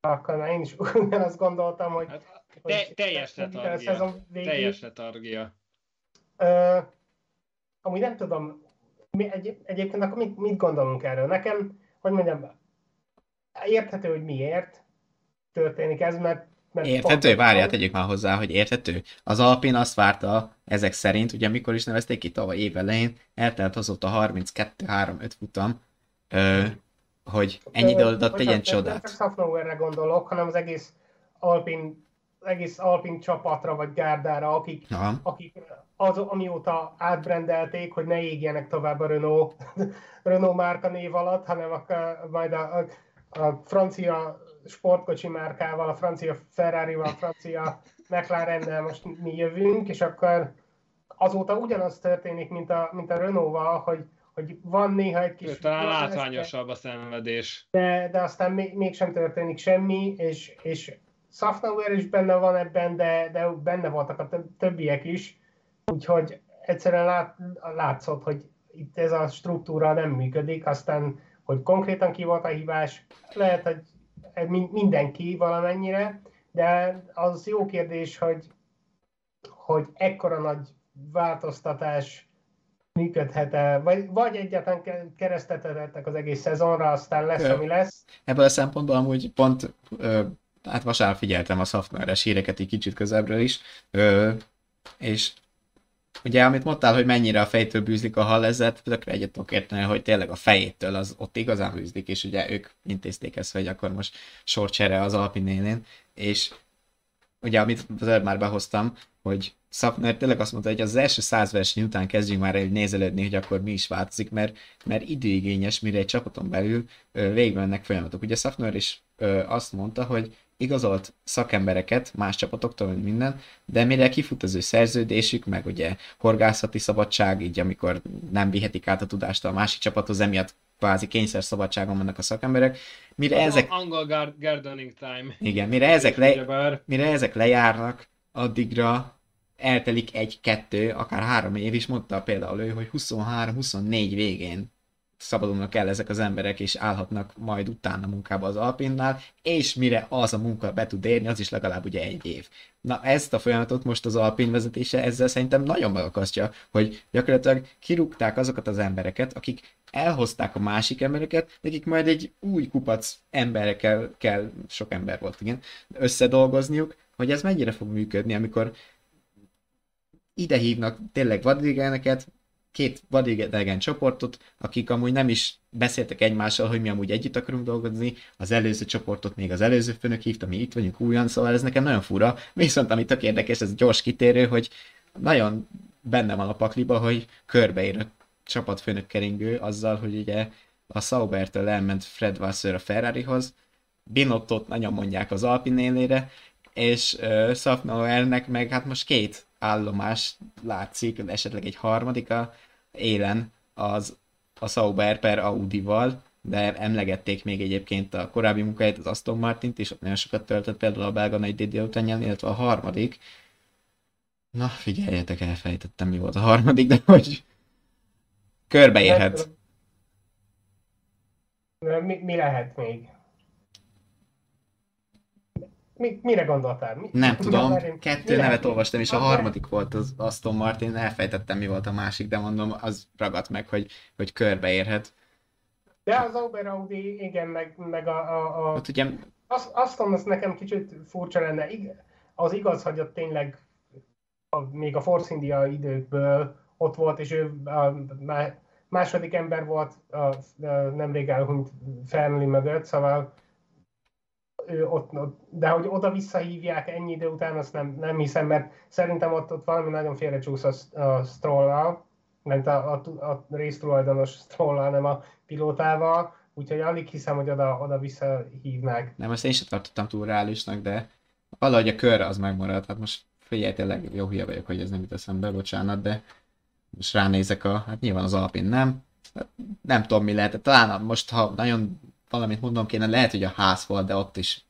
akkor már én is ugyanazt gondoltam, hogy... Hát, te, hogy teljes letargia, teljes letargia. Ö, amúgy nem tudom, mi egy, egyébként akkor mit, mit gondolunk erről? Nekem, hogy mondjam, érthető, hogy miért történik ez, mert érthető? Várjál, tegyük már hozzá, hogy érthető. Az Alpine azt várta ezek szerint, ugye mikor is nevezték ki tavaly év elején, eltelt azóta harminckettő három öt futam, hogy ennyi idő alatt tegyen csodát. Nem csak Szafnauerre gondolok, hanem az egész Alpine, egész Alpine csapatra vagy gárdára, akik, akik az, amióta átbrendelték, hogy ne égjenek tovább a Renault, Renault márka név alatt, hanem a, majd a, a, a francia sportkocsi márkával, a francia Ferrari-val, a francia McLarennel most mi jövünk, és akkor azóta ugyanaz történik, mint a, mint a Renault-val, hogy, hogy van néha egy kis... Talán látványosabb a szenvedés. De, de aztán mégsem történik semmi, és, és Szafnauer is benne van ebben, de, de benne voltak a többiek is, úgyhogy egyszerűen lát, látszott, hogy itt ez a struktúra nem működik, aztán, hogy konkrétan ki volt a hibás, lehet, hogy mindenki valamennyire, de az jó kérdés, hogy, hogy ekkora nagy változtatás működhet-e, vagy, vagy egyáltalán keresztetettek az egész szezonra, aztán lesz, ami lesz. Ebből a szempontból amúgy pont, hát vasárnap figyeltem a szoftveres híreket egy kicsit közebbről is, és ugye, amit mondtál, hogy mennyire a fejtől bűzlik a hal, ezzel tökre egyet tudok érteni, hogy tényleg a fejétől az ott igazán bűzlik, és ugye ők intézték ezt, hogy akkor most sorcsere az Alpine-nénén, és ugye, amit az előbb már behoztam, hogy Szafnauer tényleg azt mondta, hogy az első száz verseny után kezdjünk már el nézelődni, hogy akkor mi is változik, mert, mert időigényes, mire egy csapaton belül végigmennek folyamatok. Ugye Szafnauer is azt mondta, hogy igazolt szakembereket más csapatoktól, mint minden, de mire kifut az ő szerződésük, meg ugye horgászati szabadság, így amikor nem vihetik át a tudást a másik csapathoz, emiatt kvázi kényszer szabadságon vannak a szakemberek. Mire az ezek... Angol gardening time. Igen, mire ezek, le... mire ezek lejárnak, addigra eltelik egy-kettő, akár három év is, mondta például ő, hogy huszonhárom huszonnégy végén szabadulnak el ezek az emberek, és állhatnak majd utána munkába az Alpinnál, és mire az a munka be tud érni, az is legalább ugye egy év. Na ezt a folyamatot most az Alpine vezetése ezzel szerintem nagyon megakasztja, hogy gyakorlatilag kirúgták azokat az embereket, akik elhozták a másik embereket, nekik majd egy új kupac emberekkel kell, sok ember volt, igen, összedolgozniuk, hogy ez mennyire fog működni, amikor ide hívnak tényleg vadrigeneket, két vadidegen csoportot, akik amúgy nem is beszéltek egymással, hogy mi amúgy együtt akarunk dolgozni, az előző csoportot még az előző főnök hívta, mi itt vagyunk újan, szóval ez nekem nagyon fura, viszont ami tök érdekes, ez gyors kitérő, hogy nagyon benne van a pakliba, hogy körbeér a csapatfőnök keringő azzal, hogy ugye a Saubertől elment Fred Vasseur a Ferrarihoz, Binottot nagyon mondják az Alpine-nélére, és uh, Szafnauernek meg hát most két állomás látszik, esetleg egy harmadika élen az a Sauber per Audi-val, de emlegették még egyébként a korábbi munkáját, az Aston Martint, és ott nagyon sokat töltött például a belga nagy Didier Autanyán, illetve a harmadik. Na figyeljetek, elfejtettem mi volt a harmadik, de hogy körbeérhet. Mi, mi lehet még? Mi, mire gondoltál? Mi, nem tudom, mire, kettő mire, nevet olvastam, és a harmadik volt az Aston Martin, elfejtettem mi volt a másik, de mondom, az ragadt meg, hogy, hogy körbeérhet. De az Uber Audi, igen, meg, meg a... a, a... Ott ugye... Azt, azt mondom, az nekem kicsit furcsa lenne. Az igaz, hogy ott tényleg a, még a Force India időkből ott volt, és ő a második ember volt, a, nemrég elhunyt Family mögött, szóval... Ott, de hogy oda visszahívják ennyi idő után, azt nem, nem hiszem, mert szerintem ott, ott valami nagyon félrecsúsz a, a Stroll-al, mert a, a, a résztulajdonos Stroll-al, nem a pilótával, úgyhogy alig hiszem, hogy oda, oda visszahívnák. Nem, azt én sem tartottam túl reálisnak, de valahogy a kör az megmaradt. Hát most figyelj, tényleg jó hülye vagyok, hogy ez nem jut eszembe, bocsánat, de most ránézek a, hát nyilván az Alpine, nem? Nem tudom, mi lehet, talán most, ha nagyon valamint mondom kéne, lehet, hogy a ház volt, de ott is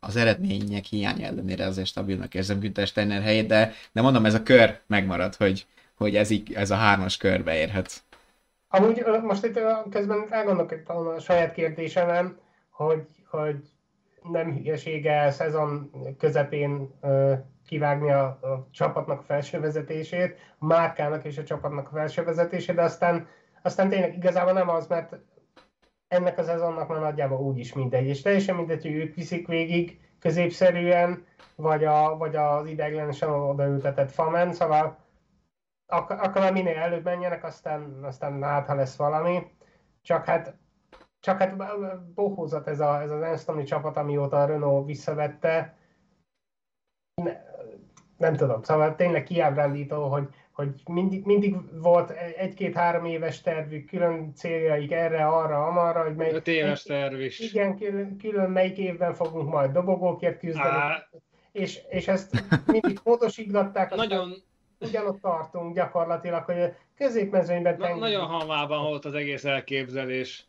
az eredmények hiánya ellenére azért stabilnak érzem Günther Steiner helyét, de, de mondom, ez a kör megmarad, hogy, hogy ez, így, ez a hármas körbe érhet. Amúgy most itt közben elgondolkodtam a saját kérdésemem, hogy, hogy nem hülyesége szezon közepén kivágni a, a csapatnak a felső vezetését, a márkának és a csapatnak a felső vezetését, de aztán, aztán tényleg igazából nem az, mert ennek az szezonnak már nagyjából úgyis mindegy, és teljesen mindegy, hogy ők viszik végig középszerűen, vagy, a, vagy az ideiglenesen odaültetett Famen, szóval akkor, akkor már minél előbb menjenek, aztán, aztán hát, ha lesz valami. Csak hát, csak hát bohózat ez, a, ez az Enstoni csapat, amióta a Renault visszavette. Ne, nem tudom, szóval tényleg kiábrándító, hogy hogy mindig, mindig volt egy-két-három éves tervük, külön céljaik erre, arra, amarra, hogy melyik, éves terv is. Igen, külön, külön melyik évben fogunk majd dobogókért küzdeni, és, és ezt mindig módosítgatták, nagyon... ugyanott tartunk gyakorlatilag, hogy a középmezőnyben... Na, nagyon hamában volt az egész elképzelés,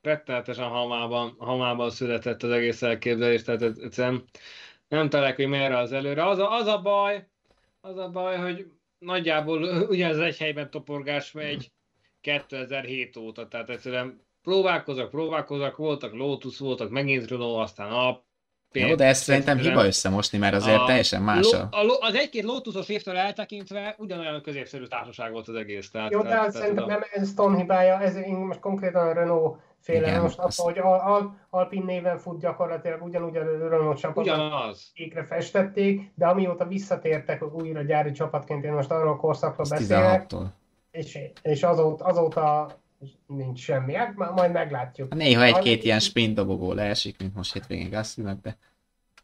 rettenetesen hamában, hamában született az egész elképzelés, tehát egyszerűen nem találják, hogy merre az előre. Az a, az a baj, az a baj, hogy nagyjából ugyanaz egy helyben toporgás megy kétezer-hét óta, tehát egyszerűen próbálkozak, próbálkozak, voltak Lotus, voltak megint Renault, aztán a... Jó, no, de ezt szerintem hiba összemosni, mert azért a, teljesen más a... a az egy-két Lotusos évtől eltekintve ugyanolyan középszerű társaság volt az egész. Tehát, jó, de tehát, tehát szerintem nem ez Tom hibája, ez most konkrétan a Renault féle. Igen, most azt... abban, hogy Al- Al- Alpine néven fut gyakorlatilag ugyanúgy a Renault csapatot ékre festették, de amióta visszatértek újra gyári csapatként, én most arról a korszakról beszélek, és, és azóta, azóta nincs semmi, hát majd meglátjuk. Néha egy-két ilyen sprint dobogó leesik, mint most hétvégén Gaslynak, de...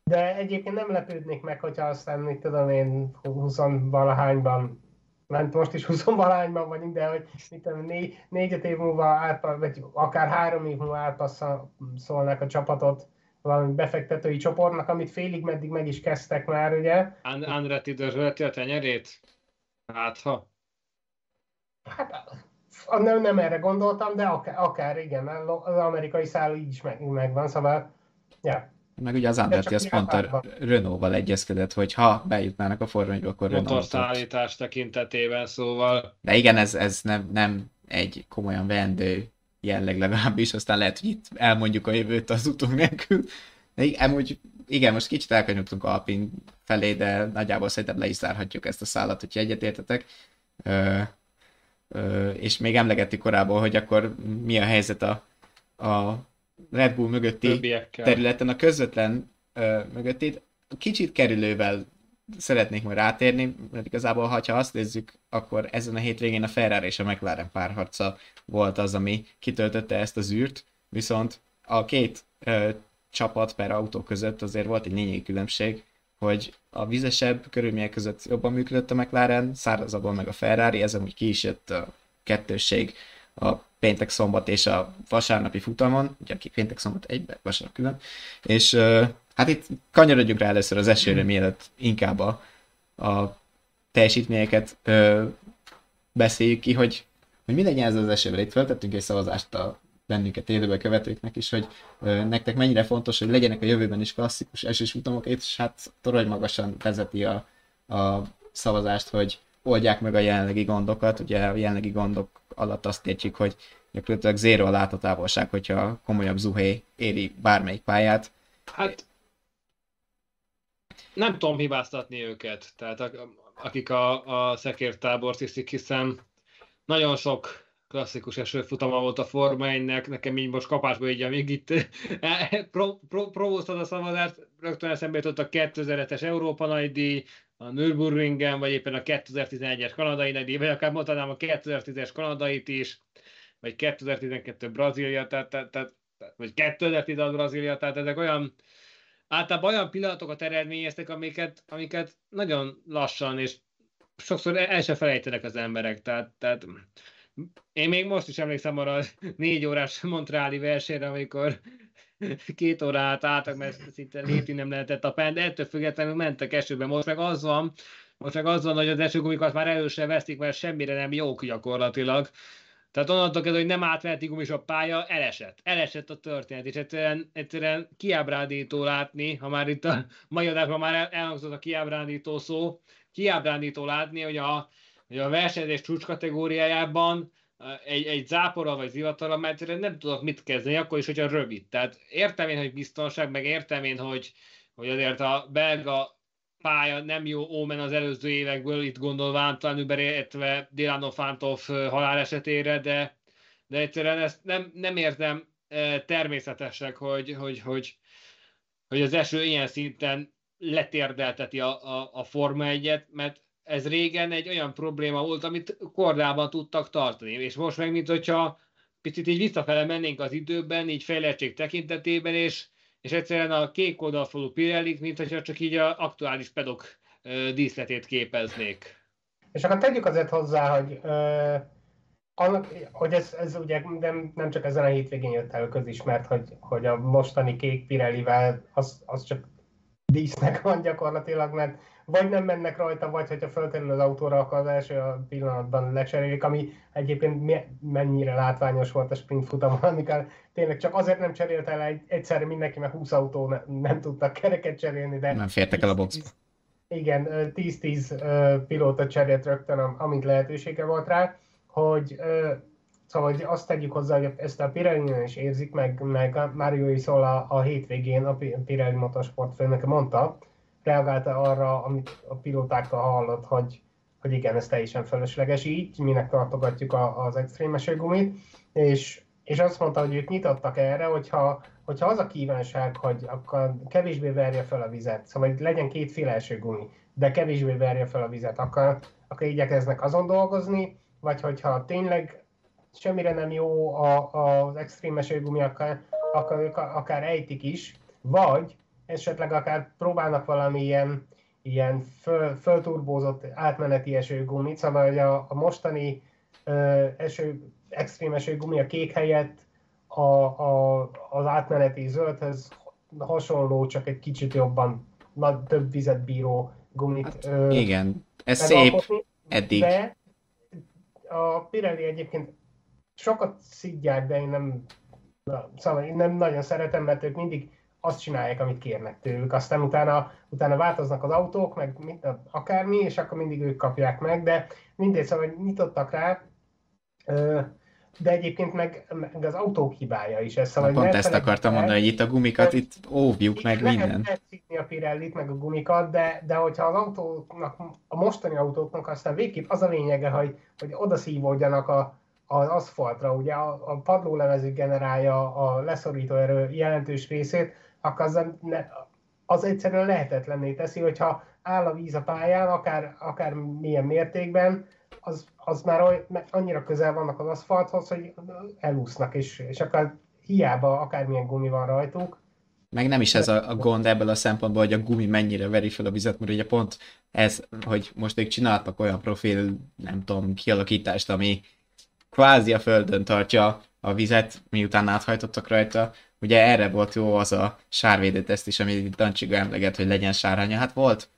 De egyébként nem lepődnék meg, hogyha aztán, mit tudom én, húsz-valahányban, mert most is húsz-valahányban vagyunk, de hogy mit tudom, négy, négy-öt év múlva, átpa, vagy akár három év múlva átpasszolnak a csapatot valami befektetői csoportnak, amit félig meddig meg is kezdtek már, ugye? Andretti dörzsölti a tenyerét? Hát ha? Hát... Nem, nem erre gondoltam, de akár, akár igen, az amerikai száll így is meg, megvan, szóval, ja. Meg ugye az Andretti az pont a Renault-val egyezkedett, hogy ha bejutnának a Forma egybe, akkor Renault-ot. Motorszállítás tekintetében, szóval. De igen, ez, ez nem, nem egy komolyan vendő jelleg legalábbis, aztán lehet, hogy itt elmondjuk a jövőt az utunk nélkül. Amúgy, igen, most kicsit elkanyoltunk a Alpine felé, de nagyjából szerintem le is zárhatjuk ezt a szállat, hogyha egyetértetek. Ö, és még emlegettük korábban, hogy akkor mi a helyzet a, a Red Bull mögötti többiekkel. Területen, a közvetlen ö, mögötti, kicsit kerülővel szeretnék majd rátérni, mert igazából, ha azt nézzük, akkor ezen a hétvégén a Ferrari és a McLaren párharca volt az, ami kitöltötte ezt az űrt, viszont a két ö, csapat per autó között azért volt egy lényegi különbség, hogy a vizesebb körülmények között jobban működött a McLaren, szárazabban meg a Ferrari, ez amúgy ki is jött a kettősség a péntek, szombat és a vasárnapi futamon, ugye aki péntek, szombat egyben, vasárnap külön, és hát itt kanyarodjunk rá először az esőre, mielőtt inkább a, a teljesítményeket ö, beszéljük ki, hogy, hogy mi legyen ez az esőre. Itt feltettünk egy szavazást a bennünket élőben követőknek is, hogy ö, nektek mennyire fontos, hogy legyenek a jövőben is klasszikus esős futamok, és hát toronymagasan vezeti a, a szavazást, hogy oldják meg a jelenlegi gondokat. Ugye a jelenlegi gondok alatt azt értjük, hogy gyakorlatilag zéro a láthatávolság, hogyha komolyabb zuhé éri bármelyik pályát. Hát nem tudom hibáztatni őket, tehát akik a, a szekértábort iszik, hiszen nagyon sok klasszikus esőfutama volt a Forma egynek, nekem így most kapásból így, amíg itt pro, pro, provóztad a szavazást, rögtön eszembe jutott a kétezer-hetes Európa nagydíj, a Nürburgringen, vagy éppen a kétezer-tizenegyes kanadai nagydíj, vagy akár mondhatnám a kétezer-tízes kanadait is, vagy kétezer-tizenkettő Brazília, tehát, tehát, tehát, vagy kétezer-tíz Brazília, tehát ezek olyan, általában olyan pillanatokat eredményeztek, amiket, amiket nagyon lassan, és sokszor el se felejtenek az emberek, tehát, tehát én még most is emlékszem arra a négy órás montreali versenyre, amikor két órát álltak, mert szinte lépni nem lehetett a pályán, de ettől függetlenül mentek esőbe. Most meg az van, most meg az van, hogy az esőgumikat már elő sem veszik, mert semmire nem jók gyakorlatilag. Tehát onnantól kezdve, hogy nem átvertik gumis a pálya, elesett. Elesett a történet, és egyszerűen, egyszerűen kiábrándító látni, ha már itt a mai adásban már elhangzott a kiábrándító szó, kiábrándító látni, hogy a hogy a versenyzés csúcs kategóriájában egy, egy záporral vagy zivatarral már egyszerűen nem tudok mit kezdeni, akkor is, hogyha rövid. Tehát értem én, hogy biztonság, meg értem én, hogy, hogy azért a belga pálya nem jó ómen az előző évekből, itt gondolván talán überértve Dylan Fántov halál esetére, de, de egyszerűen ezt nem, nem értem természetesnek, hogy, hogy, hogy, hogy az eső ilyen szinten letérdelteti a, a, a Forma egyet, mert ez régen egy olyan probléma volt, amit kordában tudtak tartani, és most meg, mint hogyha picit így visszafele mennénk az időben, így fejlettség tekintetében, és, és egyszerűen a kék oldalfalú Pirellik, mint hogyha csak így az aktuális pedok díszletét képeznék. És akkor tegyük azért hozzá, hogy, ö, annak, hogy ez, ez ugye nem, nem csak ezen a hétvégén jött el közismert, hogy, hogy a mostani kék Pirellivel az, az csak dísznek van gyakorlatilag, mert vagy nem mennek rajta, vagy hogyha fölkerül az autóra, akkor az első pillanatban lecserélik, ami egyébként mennyire látványos volt a sprint futamon, amikor tényleg csak azért nem cserélte el egyszerre mindenki, mert húsz autó ne, nem tudtak kereket cserélni, de... Nem fértek el a boxba. Igen, tíz-tíz pilóta cserélt rögtön, amint lehetősége volt rá, hogy... Szóval azt tegyük hozzá, hogy ezt a Pirelli-nél is érzik, meg, meg Mário Isola a hétvégén a Pirelli Motorsport főnöke mondta, reagálta arra, amit a pilótáktól hallott, hogy, hogy igen, ez teljesen fölösleges, így minek tartogatjuk a, az extrém esőgumit, és, és azt mondta, hogy ők nyitottak erre, hogyha, hogyha az a kívánság, hogy akkor kevésbé verje fel a vizet, szóval legyen kétféle esőgumi, de kevésbé verje fel a vizet, akkor, akkor igyekeznek azon dolgozni, vagy hogyha tényleg semmire nem jó a, a, az extrém esőgumi, akár, akár, akár ejtik is, vagy esetleg akár próbálnak valami ilyen, ilyen föl, fölturbózott átmeneti esőgumit, szóval hogy a, a mostani ö, eső, extrém esőgumi a kék helyett a, a, az átmeneti zöldhez hasonló, csak egy kicsit jobban, nagy, több vizet bíró gumit. Ö, igen, ez szép eddig. De a Pirelli egyébként sokat szidják, de én nem, szóval én nem nagyon szeretem, mert ők mindig azt csinálják, amit kérnek tőlük. Aztán utána, utána változnak az autók, meg minden, akármi, és akkor mindig ők kapják meg, de mindegy, szóval nyitottak rá, de egyébként meg, meg az autók hibája is. Ez, szóval pont ezt akartam el, mondani, hogy itt a gumikat, itt óvjuk meg mindent. Lehet szidni a Pirellit, meg a gumikat, de, de hogyha az autóknak, a mostani autóknak aztán végképp az a lényege, hogy, hogy odaszívódjanak a az aszfaltra, ugye a padlólemezük generálja a leszorító erő jelentős részét, akkor az, ne, az egyszerűen lehetetlenné teszi, hogyha áll a víz a pályán, akár, akár milyen mértékben, az, az már oly, annyira közel vannak az aszfalthoz, hogy elúsznak, és, és akár hiába akármilyen gumi van rajtuk. Meg nem is ez a, a gond ebből a szempontból, hogy a gumi mennyire veri fel a vizet, mert ugye pont ez, hogy most ők csináltak olyan profil, nem tudom, kialakítást, ami kvázi a földön tartja a vizet, miután áthajtottak rajta. Ugye erre volt jó az a sárvédőteszt is, amit Dancsika emleget, hogy legyen sárhánya. Hát volt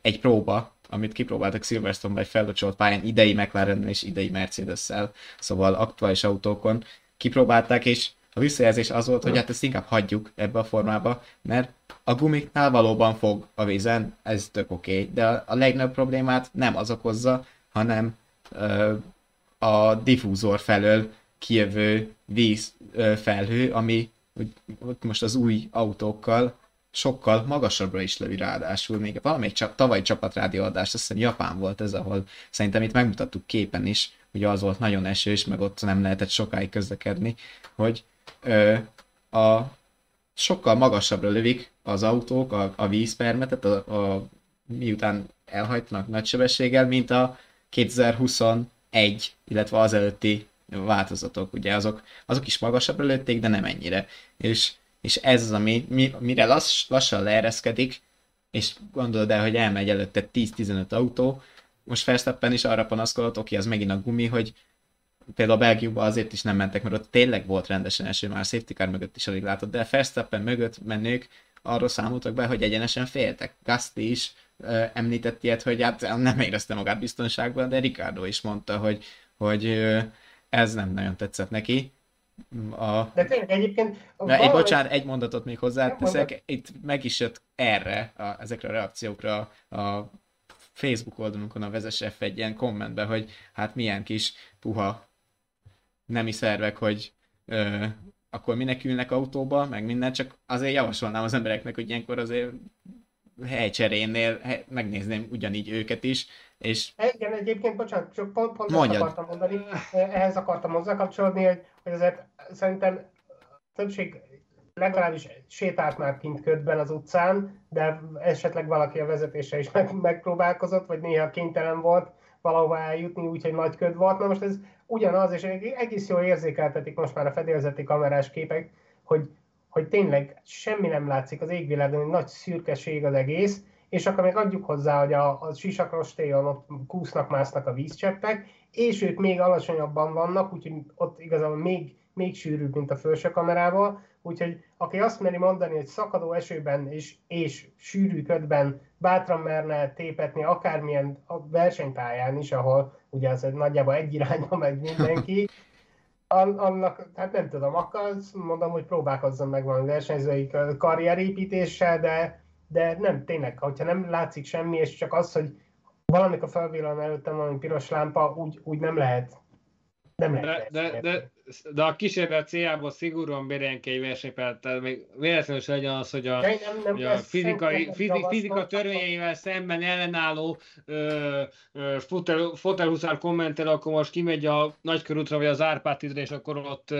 egy próba, amit kipróbáltak Silverstone-ban egy fellocsolt pályán, idei McLaren és idei Mercedes-szel, szóval aktuális autókon kipróbálták, és a visszajelzés az volt, hogy hát ezt inkább hagyjuk ebbe a formába, mert a gumiknál valóban fog a vízen, ez tök oké, okay, de a legnagyobb problémát nem az okozza, hanem ö, a diffúzor felől kijövő vízfelhő, ami most az új autókkal sokkal magasabbra is lövi ráadásul. Még valamelyik csak tavalyi csapatrádióadás, azt hiszem Japán volt ez, ahol szerintem itt megmutattuk képen is, ugye az volt nagyon esős, meg ott nem lehetett sokáig közlekedni, hogy ö, a sokkal magasabbra lövik az autók a, a vízpermetet, a, a, miután elhajtanak nagy sebességgel, mint a kétezer-huszonegy illetve az előtti változatok, ugye azok, azok is magasabbra lőtték, de nem ennyire. És, és ez az, ami, mire lass, lassan leereszkedik, és gondolod el, hogy elmegy előtte tíz-tizenöt autó, most Verstappen is arra panaszkodott, oké, az megint a gumi, hogy például a Belgiumban azért is nem mentek, mert ott tényleg volt rendesen eső, már safety car mögött is alig látott, de Verstappen mögött menők arról számoltak be, hogy egyenesen féltek. Gasly is említett ilyet, hogy hát nem érezte magát biztonságban, de Ricardo is mondta, hogy, hogy ez nem nagyon tetszett neki. A... De tényleg egyébként... Valahogy... Egy, bocsánat, egy mondatot még hozzáteszek, itt meg is jött erre, a, ezekre a reakciókra a Facebook oldalunkon a vezessef egy ilyen kommentbe, hogy hát milyen kis puha nemi szervek, hogy... Ö, akkor minek ülnek autóba, meg minden, csak azért javasolnám az embereknek, hogy ilyenkor azért helycserénél hely, megnézném ugyanígy őket is, és... Igen, egyébként, bocsánat, csak pont, pont ezt akartam mondani, ehhez akartam hozzákapcsolódni, hogy, hogy azért szerintem többség legalábbis sétált már kint ködben az utcán, de esetleg valaki a vezetése is meg, megpróbálkozott, vagy néha kénytelen volt valahova eljutni, úgyhogy nagy köd volt. Na most ez ugyanaz, és egész jól érzékeltetik most már a fedélzeti kamerás képek, hogy, hogy tényleg semmi nem látszik az égvilágon, egy nagy szürkeség az egész, és akkor még adjuk hozzá, hogy a, a sisakrostélyon ott kúsznak, másznak a vízcseppek, és ők még alacsonyabban vannak, úgyhogy ott igazából még még sűrűbb, mint a felső kamerával, úgyhogy aki azt meri mondani, hogy szakadó esőben és, és sűrű ködben bátran merne tépetni akármilyen a versenytáján is, ahol ugye az nagyjából egy irányba megy mindenki, annak, hát nem tudom, akarsz, mondom, hogy próbálkozzon meg valami versenyzői karrierépítéssel, de, de nem, tényleg, hogyha nem látszik semmi, és csak az, hogy valamikor felvillan előttem valami piros lámpa, úgy, úgy nem lehet. Nem lehet de, de, de, de a kísérlet céljából szigorúan bérjen ki egy versenypályát, tehát még véletlenül sem legyen az, hogy a, nem, nem hogy a fizikai, fizik, fizika törvényeivel szemben ellenálló fotelhuszár kommentel, akkor most kimegy a Nagykörútra vagy az Árpád-hídra, és akkor ott,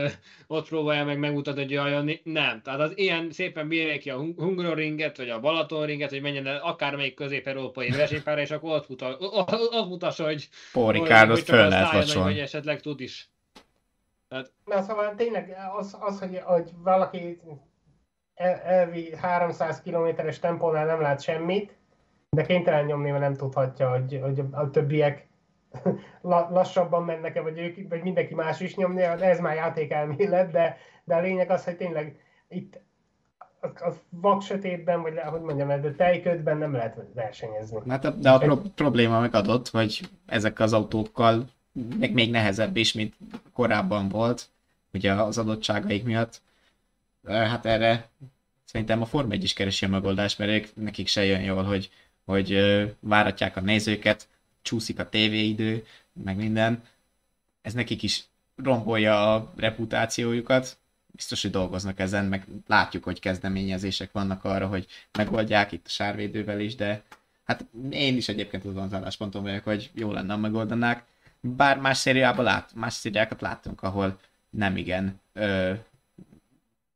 ott próbálja meg megmutatni, hogy jaj, nem. Tehát az ilyen szépen bírják ki a Hungaroringet, vagy a Balatonringet, hogy menjen el akármelyik közép-európai versenypályára, és akkor ott, muta, ott mutassa, hogy, hogy, hogy csak a szálljon, hogy esetleg tud is. Tehát... Na, szóval tényleg az, az hogy, hogy valaki el, elvi háromszáz kilométeres tempónál nem lát semmit, de kénytelen nyomni, mert nem tudhatja, hogy, hogy a többiek lassabban mennek-e, vagy, ők, vagy mindenki más is nyomni, ez már játékelmélet, de, de a lényeg az, hogy tényleg itt a vaksötétben, vagy ahogy mondjam, a tejködben nem lehet versenyezni. Hát, de a pro- probléma megadott, hogy ezek az autókkal meg még nehezebb is, mint korábban volt, ugye az adottságaik miatt. Hát erre szerintem a Forma egy is keresi a megoldást, mert ők, nekik se jön jól, hogy, hogy váratják a nézőket, csúszik a tévéidő, meg minden. Ez nekik is rombolja a reputációjukat. Biztos, hogy dolgoznak ezen, meg látjuk, hogy kezdeményezések vannak arra, hogy megoldják itt a sárvédővel is, de hát én is egyébként azon az állásponton vagyok, hogy jó lenne, ha megoldanák. Bár más szériában lát, más szériákat láttunk, ahol nem igen ö,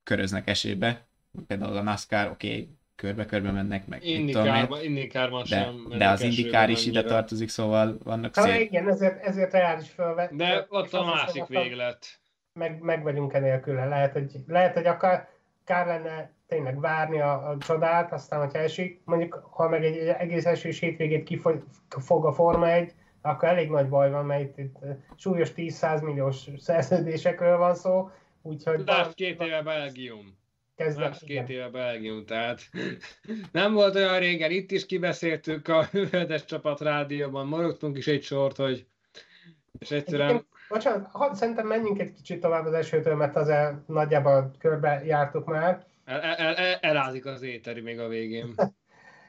köröznek esőbe. Például a NASCAR, oké, okay, körbe-körbe mennek, meg Indikárban sem. De az Indikár is ide tartozik, szóval vannak szép. Hát igen, ezért, ezért reális felvetni. De ott a másik véglet. Meg, meg vagyunk enélküle. Lehet, hogy, lehet, hogy akár kár lenne tényleg várni a, a csodát, aztán, hogyha esik, mondjuk, ha meg egy, egy egész esős hétvégét kifog a Forma egy, akkor elég nagy baj van, mert itt, itt súlyos tíz-száz milliós szerződésekről van szó, úgyhogy... Lásd két éve Belgium. Lásd két éve Belgium, tehát nem volt olyan régen, itt is kibeszéltük a Hűvödes Csapat rádióban, maradtunk is egy sort, hogy... És egyszerűen... Egyébként, bocsánat, hadd szerintem menjünk egy kicsit tovább az esőtől, mert azért nagyjából körbe jártuk már. El, el, el, elázik az éteri még a végén.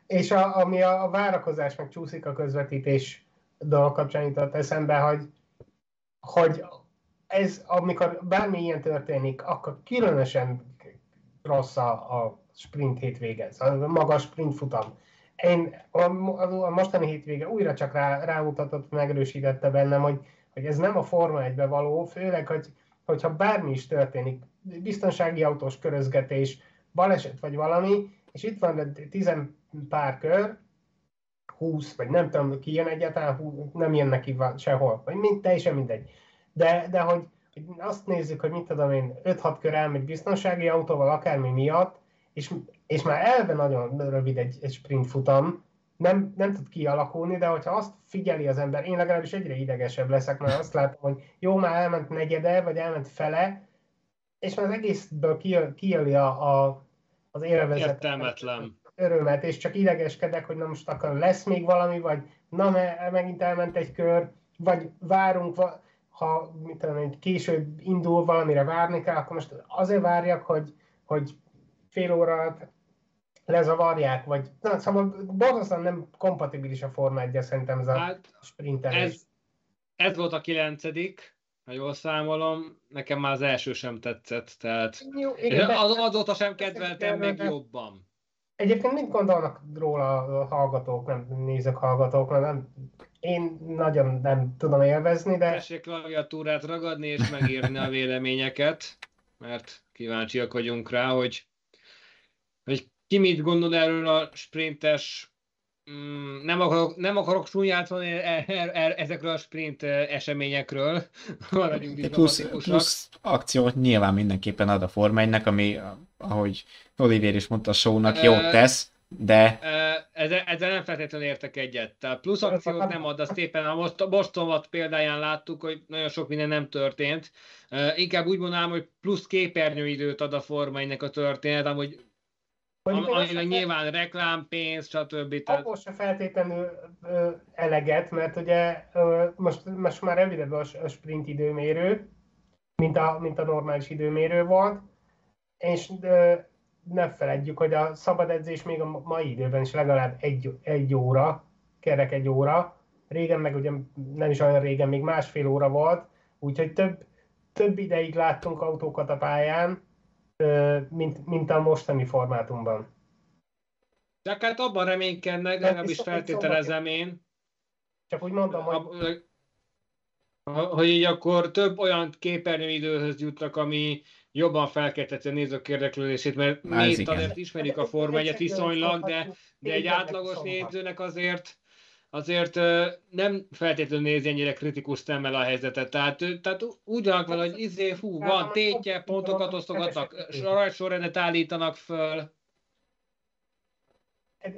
És a, ami a, a várakozás, meg csúszik a közvetítés dolog kapcsán jutott eszembe, hogy, hogy ez, amikor bármi ilyen történik, akkor különösen rossz a, a sprint hétvége, a magas sprint futam. Én a, a mostani hétvége újra csak rá, rámutatott, megerősítette bennem, hogy, hogy ez nem a Forma egybe való, főleg, hogy, hogyha bármi is történik, biztonsági autós körözgetés, baleset vagy valami, és itt van tizen pár kör, húsz, vagy nem tudom, ki jön egyáltalán, nem jön neki sehol, vagy mind, teljesen mindegy. De, de hogy, hogy azt nézzük, hogy mit tudom én, öt-hat kör elmegy biztonsági autóval akármi miatt, és, és már elve nagyon rövid egy, egy sprint futam, nem, nem tud kialakulni, de hogyha azt figyeli az ember, én legalábbis egyre idegesebb leszek, mert azt látom, hogy jó, már elment negyede, vagy elment fele, és már az egészből kijeli a, a, az élvezetet. Értelmetlen. Örömet, és csak idegeskedek, hogy na most akkor lesz még valami, vagy na me- megint elment egy kör, vagy várunk, va- ha mit tudom, később indul valamire várni kell, akkor most azért várjak, hogy, hogy fél óra lezavarják, vagy na, szóval borzasztóan nem kompatibilis a formátja szerintem ez a hát sprintelés. Ez, ez volt a kilencedik, ha jól számolom, nekem már az első sem tetszett, tehát jó, igen, az, azóta sem kedveltem még jobban. Egyébként mit gondolnak róla a hallgatók, nem nézők hallgatók, nem, én nagyon nem tudom élvezni, de... Tessék klaviatúrát ragadni és megírni a véleményeket, mert kíváncsiak vagyunk rá, hogy, hogy ki mit gondol erről a sprintes... Mm, nem akarok, nem akarok súlyátolni e, e, e, ezekről a sprint eseményekről. plusz, plusz akciót nyilván mindenképpen ad a Forma egynek, ami, ahogy Olivér is mondta, a shownak jót tesz, de... E, Ezzel, ezzel nem feltétlenül értek egyet. Tehát plusz akciót nem ad, azt éppen a most, Boston példáján láttuk, hogy nagyon sok minden nem történt. Uh, inkább úgy mondanám, hogy plusz képernyőidőt ad a formáinek a történet, amúgy amileg nyilván reklámpénz, stb. Tehát... Akkor se feltétlenül ö, eleget, mert ugye ö, most, most már rövidebb a sprint időmérő, mint a, mint a normális időmérő volt, és ö, ne feledjük, hogy a szabad edzés még a mai időben is legalább egy, egy óra, kerek egy óra, régen meg ugye nem is olyan régen, még másfél óra volt, úgyhogy több, több ideig láttunk autókat a pályán, mint, mint a mostani formátumban. De hát abban reménykednek, legalábbis feltételezem én. Csak úgy mondom, hogy... hogy így akkor több olyan képernyőidőhöz jutnak, ami jobban felkelteti a nézők érdeklődését, mert mi itt azért ismerik a Forma egyet viszonylag, de, de egy átlagos nézőnek azért, azért nem feltétlenül nézi ennyire kritikus szemmel a helyzetet. Tehát, tehát úgy van vele, hogy izé, hú, van tétje, pontokat osztogatnak, rajtsorrendet állítanak föl.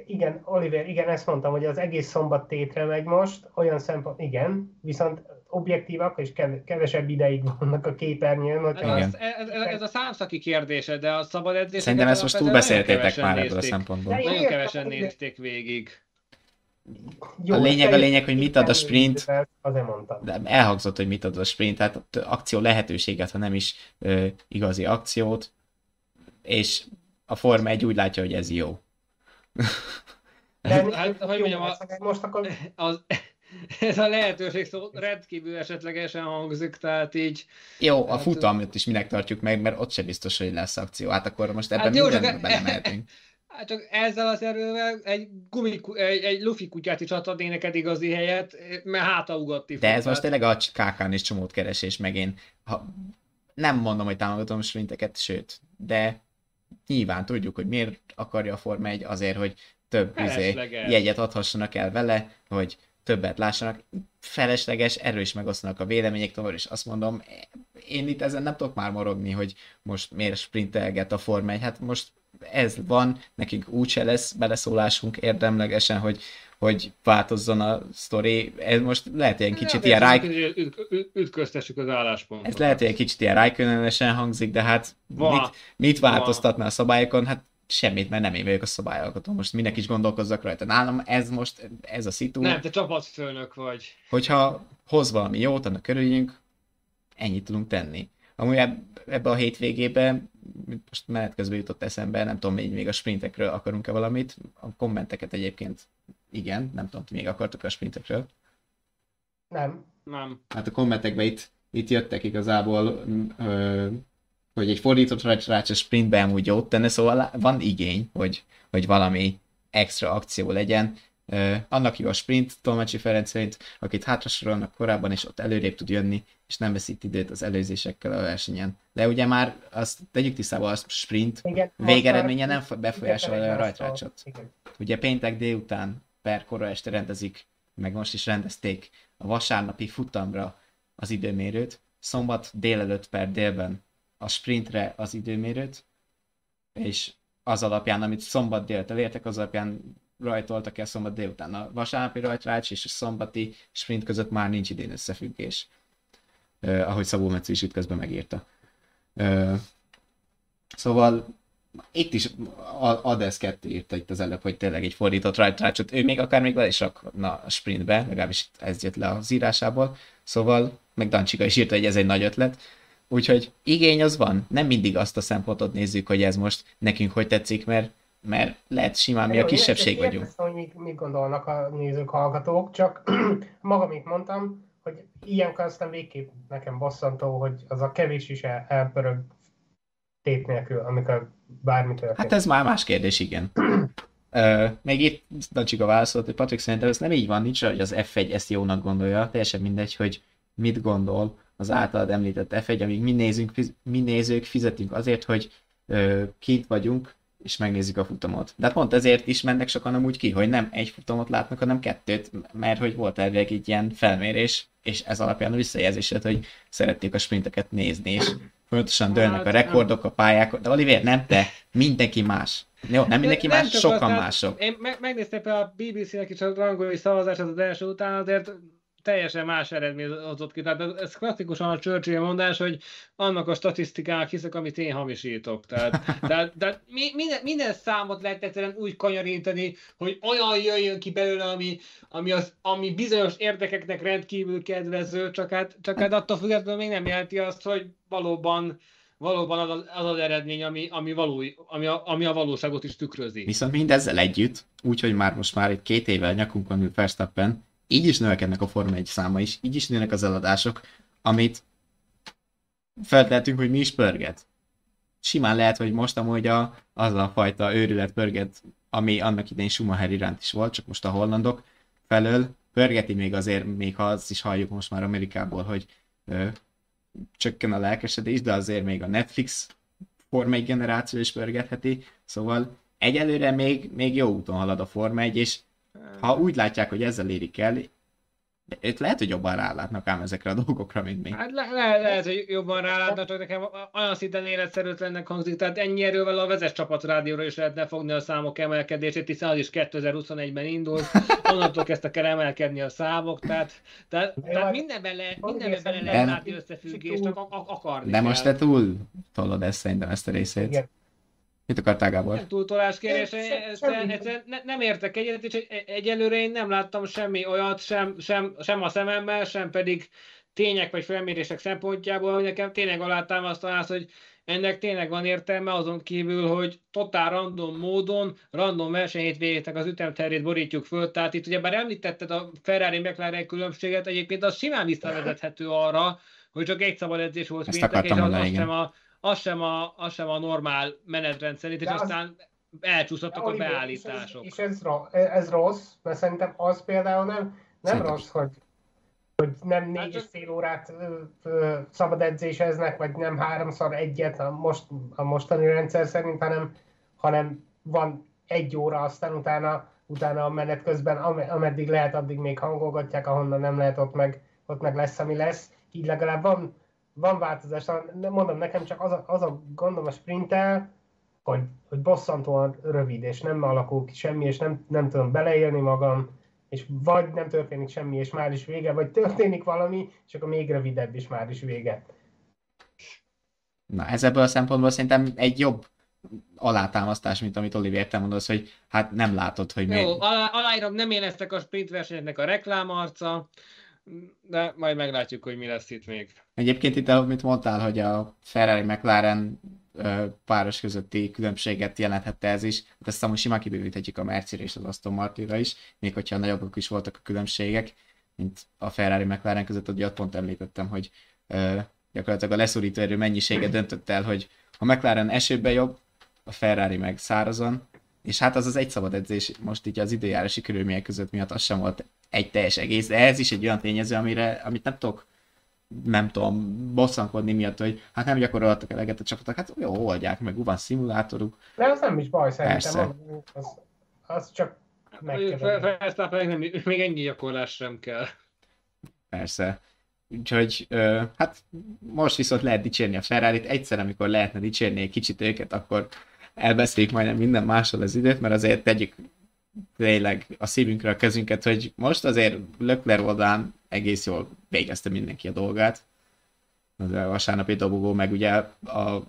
Igen, Oliver, igen, ezt mondtam, hogy az egész szombat tétre megy most, olyan szempont, igen, viszont objektívak, és kevesebb ideig vannak a képernyőn. Ez, ez, ez a számszaki kérdése, de a szabad edzéseket... Szerintem ezt most túlbeszéltétek már ebből a szempontból. Nagyon értem, kevesen nézték végig. Jó, a lényeg a lényeg, hogy mit ad a sprint. Azért mondtam. De elhangzott, hogy mit ad a sprint, tehát akció lehetőséget, ha nem is uh, igazi akciót, és a Forma egy úgy látja, hogy ez jó. De, hát, hogy mondjam, a, most akkor... az, ez a lehetőség szó rendkívül esetlegesen hangzik, tehát így... Jó, a futamot is minek tartjuk meg, mert ott sem biztos, hogy lesz akció. Hát akkor most ebben hát mindenben belemehetünk. Hát csak ezzel az erővel egy, gumiku, egy, egy lufi kutyát is adhatné neked igazi helyet, mert hátaugatni. De ez tehát most tényleg a ká ká-n is csomót keresés meg én. Ha, nem mondom, hogy támogatom sprinteket, sőt, de... Nyilván tudjuk, hogy miért akarja a Forma egy, azért, hogy több jegyet adhassanak el vele, hogy többet lássanak. Felesleges, erről is megosztanak a vélemények tovább, és azt mondom, én itt ezen nem tudok már morogni, hogy most miért sprintelget a Forma egy. Hát most ez van, nekünk úgyse lesz beleszólásunk érdemlegesen, hogy, hogy változzon a sztori. Ez most lehet ilyen kicsit ilyen ráj... ütköztessük az álláspontot. Ez lehet ilyen kicsit ilyen rájkönönösen hangzik, de hát mit, mit változtatná a szabályokon? Hát semmit, mert nem én vagyok a szabályalkotó. Most mindenki is gondolkozzak rajta. Nálam ez most, ez a szitu. Nem, te csapatfőnök vagy. Hogyha hoz valami jót, annak körüljünk, ennyit tudunk tenni. Amúgy ebbe a hétvégében, most menet közben jutott eszembe, nem tudom, hogy még a sprintekről akarunk-e valamit. A kommenteket egyébként igen, nem tudom, ti még akartok a sprintekről. Nem. Nem. Hát a kommentekben itt, itt jöttek igazából, ö, hogy egy fordított rajtsrác a sprintbe amúgy jót tenne, szóval van igény, hogy, hogy valami extra akció legyen. Uh, annak jó a sprint, Tomácsi Ferenc szerint, akit hátrasorolnak korábban, és ott előrébb tud jönni, és nem veszít időt az előzésekkel a versenyen. De ugye már azt tegyük tisztába, a sprint igen, végeredménye nem befolyásolja a rajtrácsot. Ugye péntek délután per kora este rendezik, meg most is rendezték a vasárnapi futamra az időmérőt, szombat délelőtt per délben a sprintre az időmérőt, és az alapján, amit szombat délt elértek, az alapján rajtoltak el szombat délután. A vasárnapi rajtrács és a szombati sprint között már nincs idén összefüggés. Uh, ahogy Szavó Bence is ütközben megírta. Uh, szóval itt is Adesz kettő írta itt az előbb, hogy tényleg egy fordított rajtrácsot ő még akár még le is rakna a sprintbe, legalábbis ez jött le az írásából. Szóval meg Dancsika is írta, hogy ez egy nagy ötlet. Úgyhogy igény az van. Nem mindig azt a szempontot nézzük, hogy ez most nekünk hogy tetszik, mert mert lehet simán mi a kisebbség vagyunk. Érteszem, hogy mit, mit gondolnak a nézők, hallgatók, csak magam itt mondtam, hogy ilyenkor aztán végképp nekem bosszantó, hogy az a kevés is el, elpörög tét nélkül, amikor bármi történik. Hát ez már más kérdés, igen. Ö, még itt Dancsika válaszolt, hogy Patrik, szerintem ez nem így van, nincs, hogy az ef egy ezt jónak gondolja, teljesen mindegy, hogy mit gondol az általad említett ef egy, amíg mi, nézünk, mi nézők fizetünk azért, hogy ö, kint vagyunk, és megnézzük a futamot. De hát pont ezért is mennek sokan amúgy ki, hogy nem egy futamot látnak, hanem kettőt, mert hogy volt elvileg egy ilyen felmérés, és ez alapján a visszajelzésed, hogy szerették a sprinteket nézni, és folyamatosan dőlnek a rekordok, a pályák, de Olivér, nem te, mindenki más. Jó, nem mindenki nem más, sokan aztán, mások. Én megnéztem például a bé bé cé-nek is a rangolói szavazás az, az első után, azért teljesen más eredmény hozott ki. Tehát ez klasszikusan a Churchill mondás, hogy annak a statisztikának hiszek, amit én hamisítok. Tehát, tehát, tehát mi, minden, minden számot lehet egyszerűen úgy kanyarítani, hogy olyan jöjjön ki belőle, ami, ami, az, ami bizonyos érdekeknek rendkívül kedvező, csak hát, csak hát attól függetlenül még nem jelenti azt, hogy valóban Valóban az az, az, az eredmény, ami, ami, való, ami, a, ami a valóságot is tükrözi. Viszont mindezzel együtt, úgyhogy már most már itt két évvel nyakunkon ül Verstappen, így is növekednek a Forma egy száma is, így is nőnek az eladások, amit feltehetünk, hogy mi is pörget. Simán lehet, hogy most amúgy a, az a fajta őrület pörget, ami annak idején Schumacher iránt is volt, csak most a hollandok felől pörgeti még azért, még ha azt is halljuk most már Amerikából, hogy... Ö, csökken a lelkesedés, de azért még a Netflix Forma egy generáció is pörgetheti, szóval egyelőre még, még jó úton halad a Forma egy, és ha úgy látják, hogy ezzel érik el, őt lehet, hogy jobban rálátnak ám ezekre a dolgokra, mint még. Hát le- le- lehet, hogy jobban rálátnak, csak nekem olyan szinten életszerűtlennek hangzik, tehát ennyi erővel a Vezes Csapat rádióra is lehetne fogni a számok emelkedését, hiszen az is kétezer-huszonegyben indult, onnantól kezdtek el emelkedni a számok, tehát, tehát, tehát mindenben le- mindenben bele lehet látni összefüggést, csak ak- akarni. De most te túl tolod ezt szerintem, ezt a részét. Igen. Mit akartál, Gábor? Nem túltolás kérdése, ne, nem értek egyet, és egyelőre én nem láttam semmi olyat, sem, sem, sem a szememmel, sem pedig tények vagy felmérések szempontjából, hogy nekem tényleg alátámasztaná azt, hogy ennek tényleg van értelme, azon kívül, hogy totál random módon, random versenyhétvégéknek az ütemterjét borítjuk föl. Tehát itt ugye bár említetted a Ferrari-McLaren különbséget, egyébként az simán visszavezethető arra, hogy csak egy szabad edzés volt péntek, és az, az sem a... Az sem, a, az sem a normál menetrend szerint, és az, aztán elcsúszottak a beállítások. És ez, ez rossz, mert szerintem az például nem, nem rossz, hogy, hogy nem négy hát, és fél órát ö, ö, szabad edzéseznek, vagy nem háromszor egyet a, most, a mostani rendszer szerint, hanem, hanem van egy óra, aztán utána, utána a menet közben, ameddig lehet, addig még hangolgatják, ahonnan nem lehet, ott meg, ott meg lesz, ami lesz. Így legalább van... Van változás, mondom, nekem csak az a, az a gondom a sprinttel, hogy, hogy bosszantóan rövid, és nem alakul ki semmi, és nem, nem tudom beleélni magam, és vagy nem történik semmi, és már is vége, vagy történik valami, és akkor még rövidebb, és már is vége. Na, ez ebből a szempontból szerintem egy jobb alátámasztás, mint amit Olivér, te mondasz, hogy hát nem látod, hogy mi... Jó, alá, aláírom, nem én leszek a sprintversenyeknek a reklámarca, de majd meglátjuk, hogy mi lesz itt még. Egyébként itt, amit mondtál, hogy a Ferrari-McLaren páros közötti különbséget jelenthette ez is, hát ezt amúgy simán kibővíthetjük a Mercire és az Aston Martinra is, még hogyha nagyobbak is voltak a különbségek, mint a Ferrari-McLaren között, ugye ott pont említettem, hogy ö, gyakorlatilag a leszorító erő mennyisége döntött el, hogy a McLaren esőben jobb, a Ferrari meg szárazon, és hát az az egy szabad edzés most így az időjárási körülmények között miatt az sem volt egy teljes egész, de ez is egy olyan tényező, amire, amit nem tudok, nem tudom, bosszankodni miatt, hogy hát nem gyakoroltak eleget a csapatok, hát jó, oldják meg, van szimulátoruk. De az nem is baj, szerintem, az, az csak megkérdező. Persze, még ennyi gyakorlás sem kell. Persze. Úgyhogy, hát most viszont lehet dicsérni a Ferrarit, egyszer, amikor lehetne dicsérni egy kicsit őket, akkor elbeszéljük majdnem minden mással az időt, mert azért tegyük tényleg a szívünkre a kezünket, hogy most azért Leclerc oldalán egész jól végezte mindenki a dolgát. Az a vasárnapi dobogó, meg ugye a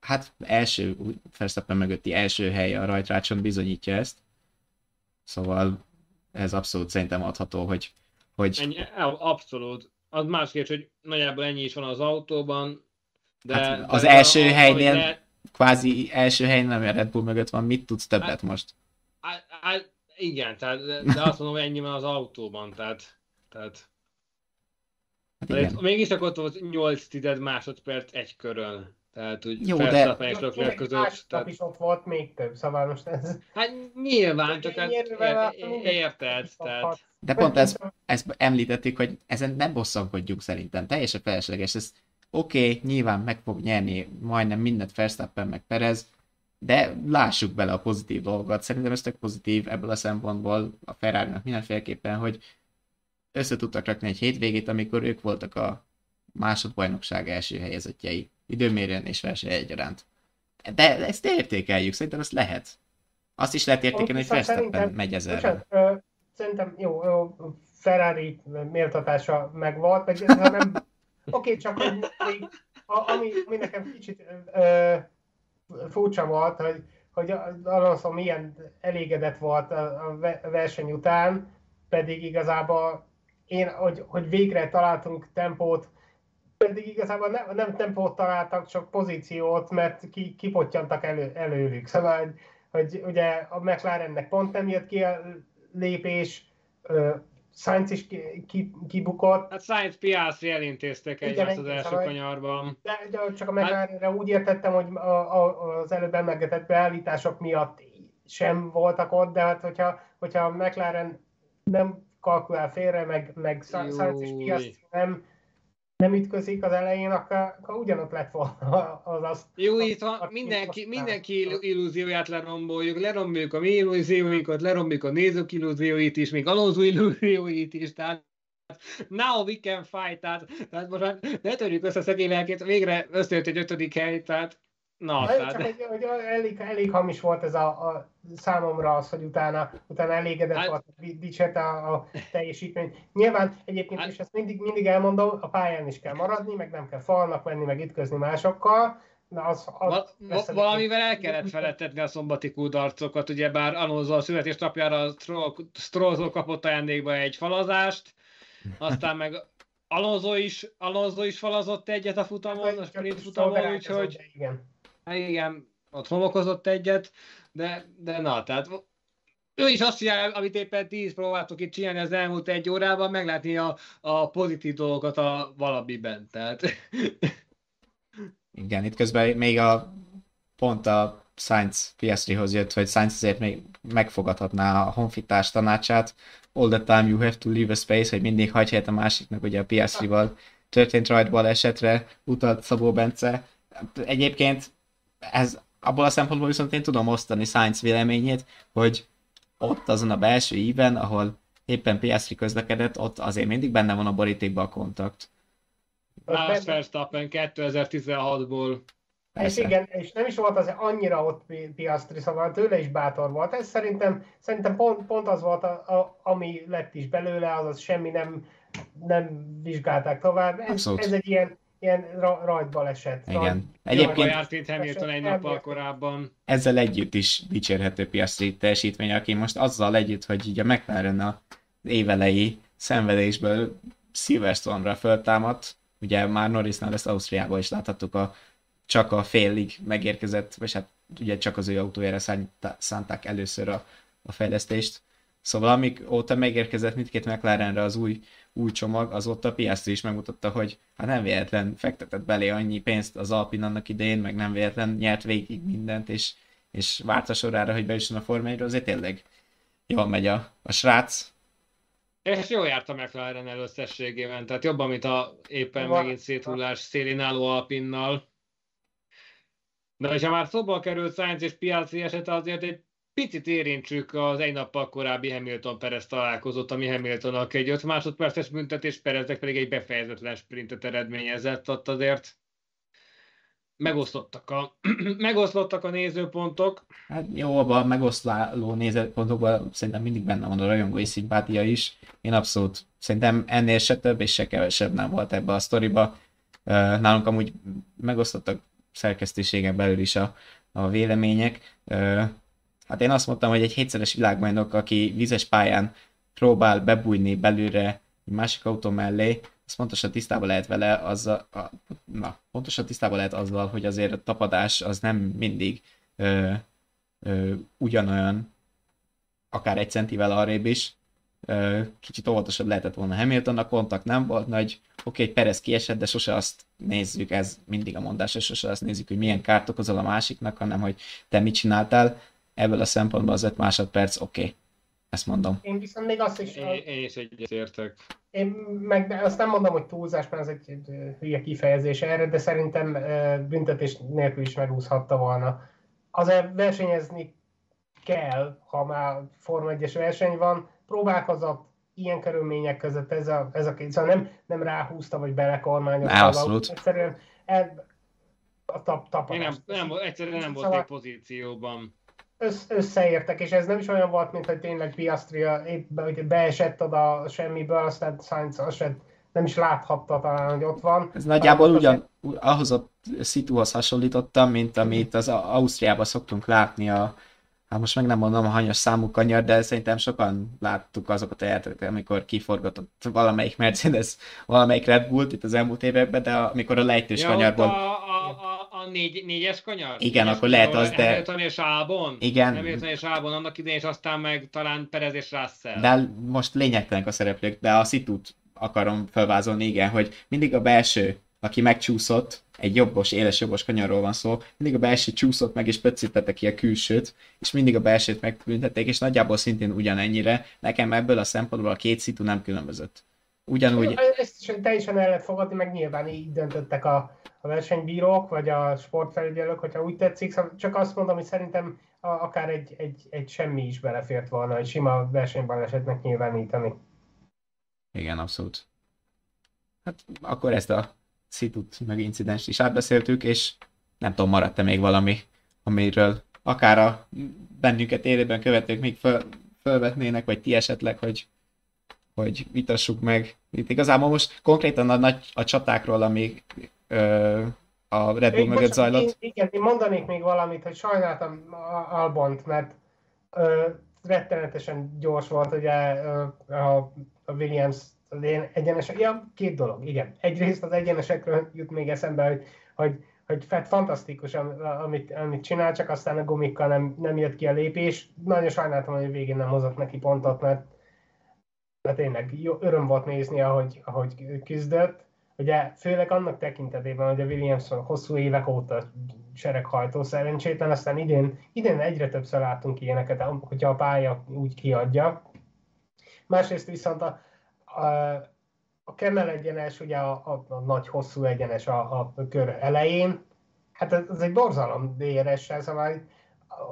hát első, Verstappen mögötti első hely a rajtrácson bizonyítja ezt. Szóval ez abszolút szerintem adható, hogy... hogy... Ennyi, abszolút. Az más kérdés, hogy nagyjából ennyi is van az autóban, de... Hát az de első a, helynél, le... kvázi első helynél, ami a Red Bull mögött van, mit tudsz többet hát... most? Hát, hát, igen, tehát, de azt mondom, ennyi van az autóban, tehát, tehát hát mégiscsak ott volt nyolc tized másodperc egy körön, tehát úgy Verstappen és Leclerc között. Másnap is ott volt még több, szóval most ez... Hát nyilván, csak hát érted, tehát... De pont ezt, ezt említettük, hogy ezen nem bosszankodjunk szerintem, teljesen felesleges, ez oké, okay, nyilván meg fog nyerni majdnem mindent Verstappen meg Perez, de lássuk bele a pozitív dolgokat. Szerintem ez tök pozitív ebből a szempontból a Ferrarinak mindenféleképpen, hogy össze tudtak rakni egy hétvégét, amikor ők voltak a másodbajnokság első helyezettjei. Időmérően és verseny egyaránt. De ezt értékeljük, szerintem azt lehet. Azt is lehet értékelni, hogy Verstappen megy ezerre. Szerintem jó, jó, Ferrari méltatása megvolt, meg nem... Oké, okay, csak még, ami, ami nekem kicsit ö, furcsa volt, hogy, hogy Alonso milyen elégedett volt a verseny után, pedig igazából én, hogy, hogy végre találtunk tempót, pedig igazából nem, nem tempót találtak, csak pozíciót, mert ki, kipottyantak elő, előlük. Szóval, hogy, hogy ugye a McLarennek pont nem jött ki a lépés, ö, Sainz is kibukott. Hát Sainz Piastri elintéztek egymást az első kanyarban. De, de csak a McLarenre hát... úgy értettem, hogy a, a, az előbb emlegetett beállítások miatt sem voltak ott, de hát hogyha, hogyha a McLaren nem kalkulál félre, meg, meg Sainz és Piastri nem, nem ütközik az elején, akkor, akkor ugyanott lett volna az azt. Jó, itt van, mindenki, mindenki illúzióját leromboljuk, leromboljuk a mi illúzióinkat, leromboljuk a nézők illúzióit is, még Alonso illúzióit is, tehát now we can fight, tehát, tehát most már ne törjük össze szegény lelkét, végre összejött egy ötödik hely, tehát na, tehát. Csak egy, hogy elég, elég hamis volt ez a, a számomra az, hogy utána, utána elégedett hát, volt, dicsett a, a teljesítmény. Nyilván egyébként hát, is ezt mindig, mindig elmondom, a pályán is kell maradni, meg nem kell falnak menni, meg ütközni másokkal. Na az, az val- valamivel el kellett felettetni a szombati kudarcokat, ugye bár Alonso a születésnapjára a Strolltól kapott ajándékba egy falazást, aztán meg... Alonso is, Alonso is falazott egyet a futamon, a sprint futamon, úgyhogy igen. igen, ott homokozott egyet, de, de na, tehát ő is azt csinálja, amit éppen ti is próbáltok itt csinálni az elmúlt egy órában, meglátni a, a pozitív dolgokat a valamiben, tehát. Igen, itt közben még a pont a Sainz Piastrihoz jött, hogy Sainz azért még megfogadhatná a honfitárs tanácsát, all the time you have to leave a space, hogy mindig hagyj helyet a másiknak, ugye a Piastrival történt rajt bal esetre, utalt Szavó Bence. Egyébként ez, abból a szempontból viszont én tudom osztani Sainz véleményét, hogy ott azon a belső íven, ahol éppen Piastri közlekedett, ott azért mindig benne van a borítékban a kontakt. Max Verstappen kétezer-tizenhatból. És igen, és nem is volt az annyira ott Piastri, szóval tőle is bátor volt. Ez szerintem, szerintem pont, pont az volt, a, a, ami lett is belőle, azaz semmi nem, nem vizsgálták tovább. Ez, ez egy ilyen, ilyen rajtbaleset. Igen. Rajt, egyébként járt itt Hamilton egy nappal korábban. Ezzel együtt is dicsérhető Piastri teljesítmény, aki most azzal együtt, hogy így a McLaren az évelei szenvedésből Silverstone-ra föltámadt. Ugye már Norrisnál ezt Ausztriában is láthattuk a csak a félig megérkezett, vagy hát ugye csak az ő autójára szánták először a, a fejlesztést. Szóval amikóta megérkezett mindkét McLarenre az új, új csomag, azóta Piastri is megmutatta, hogy hát nem véletlen fektetett belé annyi pénzt az Alpine annak idején, meg nem véletlen nyert végig mindent, és, és várt a sorára, hogy bejusson a Forma egyre, azért tényleg jól megy a, a srác. És jól járt a McLaren előszességében, tehát jobban, mint a éppen Va- megint széthullás szélén álló Alpinnal. De ha már szóba került Sainz és Piastri esete, azért egy picit érintsük az egy nappal korábbi Hamilton-Perez találkozót, ami Hamiltonnak egy öt másodperces büntetés, Pereznek pedig egy befejezetlen sprintet eredményezett, ott azért megoszlottak a, megoszlottak a nézőpontok. Hát jó, abban a megoszláló nézőpontokban szerintem mindig benne van a rajongói szimpátia is. Én abszolút szerintem ennél se több és se kevesebb nem volt ebbe a sztoriba. Nálunk amúgy megosztottak szerkesztőségen belül is a, a vélemények. Ö, hát én azt mondtam, hogy egy hétszeres világbajnok, aki vizes pályán próbál bebújni belőle egy másik autó mellé, az pontosan tisztában lehet vele azzal, a, na, pontosan tisztában lehet azzal, hogy azért a tapadás az nem mindig ö, ö, ugyanolyan, akár egy centivel arrébb is. Ö, kicsit óvatosabb lehetett volna Hamilton, a kontakt nem volt nagy, oké, okay, Perez kiesett, de sose azt nézzük, ez mindig a mondás, és sose azt nézzük, hogy milyen kárt okozol a másiknak, hanem hogy te mit csináltál. Ebből a szempontból az öt másodperc, oké. Okay. Ezt mondom. Én viszont még azt is... Én, én is egyetértek. Én meg azt nem mondom, hogy túlzás, mert ez egy hülye kifejezés erre, de szerintem büntetés nélkül is megúszhatta volna. Azért versenyezni kell, ha már Forma egyes verseny van, próbálkozott ilyen körülmények között, ez a, ez a két, szóval nem, nem ráhúzta, vagy belekormányozta. Egyszerűen el, a tap, tapadást. Nem, nem, egyszerűen nem voltak pozícióban. Össz, összeértek, és ez nem is olyan volt, mint hogy tényleg Piastri épp beesett oda semmiből, aztán Sainz nem is láthatta talán, hogy ott van. Ez nagyjából ugyan, ahhoz a szituhoz hasonlítottam, mint amit az Ausztriában szoktunk látni a, hát most meg nem mondom a hanyas számú kanyar, de szerintem sokan láttuk azokat a játékokat, amikor kiforgatott valamelyik Mercedes, valamelyik Red Bullt itt az elmúlt években, de amikor a lejtős ja, kanyarban... A négy, négyes kanyar? Igen, négyes akkor lehet az, de... Hamilton és Albon? Igen. Hamilton és Albon annak idején, és aztán meg talán Perez és Russell. De most lényegtelenek a szereplők, de a szitút akarom felvázolni, igen, hogy mindig a belső, aki megcsúszott, egy jobbos, éles jobbos kanyarról van szó, mindig a belső csúszott meg, és pöccítette ki a külsőt, és mindig a belsőt megbüntették, és nagyjából szintén ugyanennyire. Nekem ebből a szempontból a két szitu nem különbözött. Ugyanúgy... Ezt is teljesen el lehet fogadni, meg nyilván így döntöttek a, a versenybírók, vagy a sportfelügyelők, hogyha úgy tetszik. Szóval csak azt mondom, hogy szerintem a, akár egy, egy, egy semmi is belefért volna, egy sima versenybalesetnek nyilvánítani. Igen, abszolút. Hát akkor ezt a szitut meg incidenst is átbeszéltük, és nem tudom, maradt-e még valami, amiről akár a bennünket élőben követők még föl, fölvetnének, vagy ti esetleg, hogy hogy vitassuk meg. Itt igazából most konkrétan a, nagy, a csatákról, ami ö, a Red Bull én mögött zajlott. Én, igen, én mondanék még valamit, hogy sajnáltam Albont, mert ö, rettenetesen gyors volt ugye a, a Williams egyenesek. Ja, két dolog, igen. Egyrészt az egyenesekről jut még eszembe, hogy, hogy, hogy fantasztikus, amit, amit csinál, csak aztán a gumikkal nem, nem jött ki a lépés. Nagyon sajnáltam, hogy végén nem hozott neki pontot, mert de tényleg jó, öröm volt nézni, ahogy, ahogy küzdött. Ugye főleg annak tekintetében, hogy a Williams hosszú évek óta sereghajtó szerencsétlen, aztán idén, idén egyre többször látunk ilyeneket, hogyha a pálya úgy kiadja. Másrészt viszont a, a, a Kemmel egyenes, ugye a, a, a nagy hosszú egyenes a, a kör elején, hát ez, ez egy borzalom dé er essel, szóval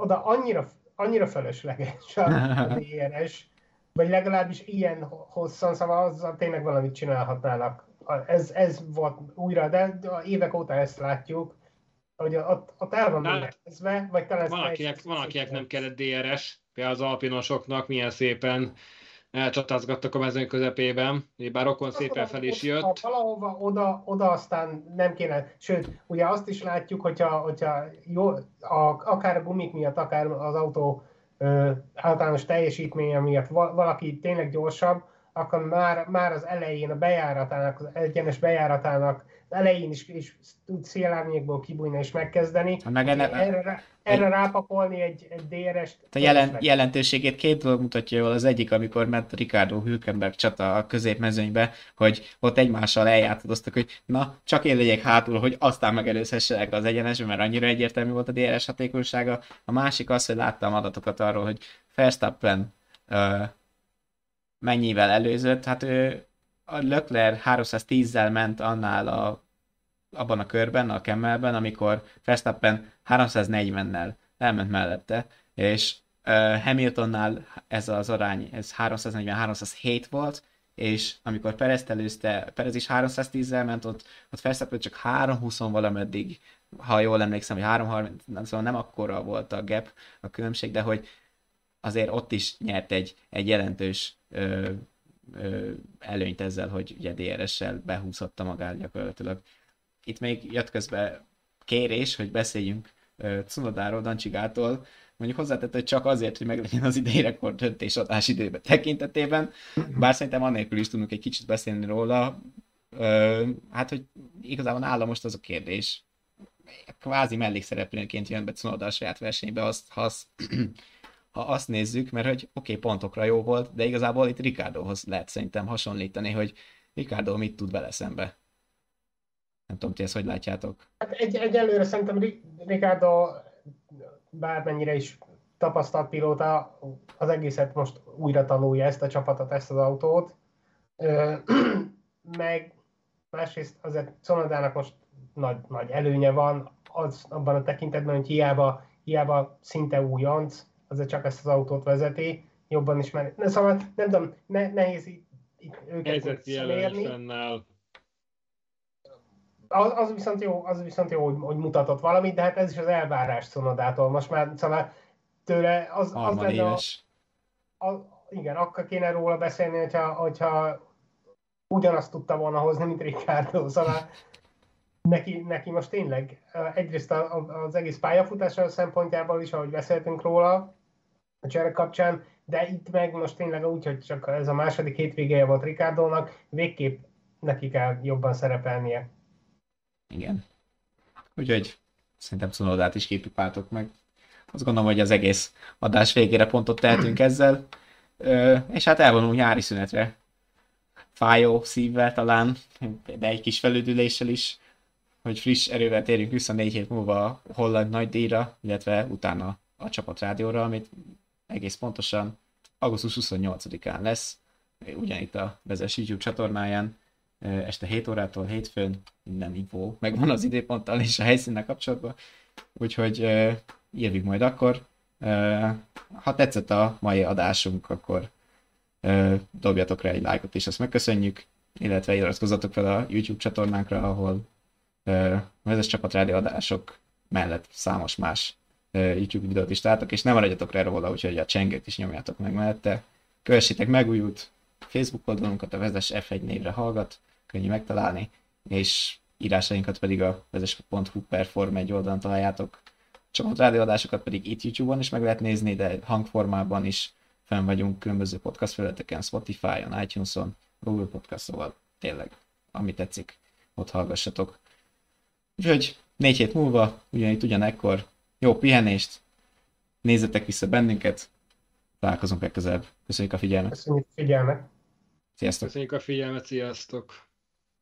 oda annyira, annyira fölösleges a dé er es, vagy legalábbis ilyen hosszan, szóval azzal tényleg valamit csinálhatnának. Ez, ez volt újra, de évek óta ezt látjuk, hogy ott, ott el van mindezve, vagy talán... Van, akinek, van akinek nem kellett dé er es, például az alpinosoknak milyen szépen elcsatázgattak a mezőny közepében, bár okon azt szépen fel is jött. Ha valahova oda, oda aztán nem kéne, sőt, ugye azt is látjuk, hogyha, hogyha jó, a, akár a gumik miatt, akár az autó Ö, általános teljesítménye miatt valaki tényleg gyorsabb, akkor már, már az elején, a bejáratának, az egyenes bejáratának elején is, is tud szélárnyékból kibújni és megkezdeni. Meg enne, erre erre egy, rápakolni egy, egy dé er est. A jelen, jelentőségét két dolog mutatja jól. Az egyik, amikor ment Ricardo Hülkenberg csata a középmezőnybe, hogy ott egymással eljátszadoztak, hogy na, csak én legyek hátul, hogy aztán megelőzhessenek az egyenesben, mert annyira egyértelmű volt a dé er es hatékonysága. A másik az, hogy láttam adatokat arról, hogy Verstappen uh, mennyivel előzött, hát ő a Leclerc háromszáztízzel ment annál a, abban a körben, a Kemmelben, amikor Verstappen háromszáznegyvennel elment mellette, és uh, Hamiltonnál ez az arány, ez háromszáznegyven háromszázhét volt, és amikor Perezt előzte, Perez is háromszáztízzel ment, ott, ott Verstappen csak háromszázhúsz valameddig, ha jól emlékszem, hogy háromszázharminc, szóval nem akkora volt a gap, a különbség, de hogy azért ott is nyert egy, egy jelentős ö, ö, előnyt ezzel, hogy ugye dé er essel behúzhatta magát gyakorlatilag. Itt még jött közben kérés, hogy beszéljünk ö, Cunodáról, Dancsikától. Mondjuk hozzátett, hogy csak azért, hogy meglegyen az idei rekord döntésadás időben tekintetében, bár szerintem annélkül is tudunk egy kicsit beszélni róla. Ö, hát, hogy igazából nála most az a kérdés. Kvázi mellékszereplőként jön be Cunoda a saját versenybe, azt, ha az, ha azt nézzük, mert hogy oké, okay, pontokra jó volt, de igazából itt Ricardohoz lehet szerintem hasonlítani, hogy Ricardo mit tud vele szembe. Nem tudom, ti ezt hogy látjátok? Hát egy, egyelőre szerintem Ricardo bármennyire is tapasztalt pilóta, az egészet most újra tanulja, ezt a csapatot, ezt az autót. Meg másrészt azért Cunodának most nagy, nagy előnye van, az abban a tekintetben, hogy hiába, hiába szinte újonc, azért csak ezt az autót vezeti, jobban ismeri. Ne, szóval nem tudom, ne, nehéz itt, itt őket szemérni. Az, az, viszont jó, az viszont jó, hogy, hogy mutatott valamit, de hát ez is az elvárás Tsunodától. Most már szóval tőle az, az lenne a, a... Igen, akkor kéne róla beszélni, hogyha, hogyha ugyanazt tudta volna hozni, mint Ricardo. Szóval neki, neki most tényleg egyrészt az egész pályafutása szempontjából is, ahogy beszéltünk róla a csere kapcsán, de itt meg most tényleg úgy, hogy csak ez a második hétvégéje volt Ricardónak, végképp neki kell jobban szerepelnie. Igen. Úgyhogy szerintem Tsunodát is kipipáltok meg. Azt gondolom, hogy az egész adás végére pontot tehetünk ezzel. Ö, és hát elvonulunk nyári szünetre. Fájó szívvel talán, de egy kis felüdüléssel is, hogy friss erővel térjünk vissza négy hét múlva a holland nagydíjra, illetve utána a csapatrádióra, amit egész pontosan augusztus huszonnyolcadikán lesz, ugyanitt a Vezes YouTube csatornáján, este hét órától hétfőn, minden infó megvan az időponttal és a helyszínnel kapcsolatban, úgyhogy jövünk majd akkor. Ha tetszett a mai adásunk, akkor dobjatok rá egy lájkot, és azt megköszönjük, illetve iratkozzatok fel a YouTube csatornánkra, ahol Vezes csapatrádió adások mellett számos más YouTube videót is láttok, és nem maradjatok rá róla, úgyhogy a csengőt is nyomjátok meg mellette. Kövessétek megújult Facebook oldalunkat, a Vezes ef egy névre hallgat, könnyű megtalálni, és írásainkat pedig a vezes.hu per Forma egy oldalon találjátok. Csapatrádió adásokat pedig itt YouTube-on is meg lehet nézni, de hangformában is fenn vagyunk különböző podcast felületeken, Spotify-on, iTunes-on, Google Podcast-on, tényleg, ami tetszik, ott hallgassatok. Úgyhogy négy hét múlva, ugyanitt ugyanekkor, jó pihenést, nézzetek vissza bennünket, találkozunk legközelebb. Köszönjük a figyelmet! Köszönjük a figyelmet! Sziasztok! Köszönjük a figyelmet, sziasztok!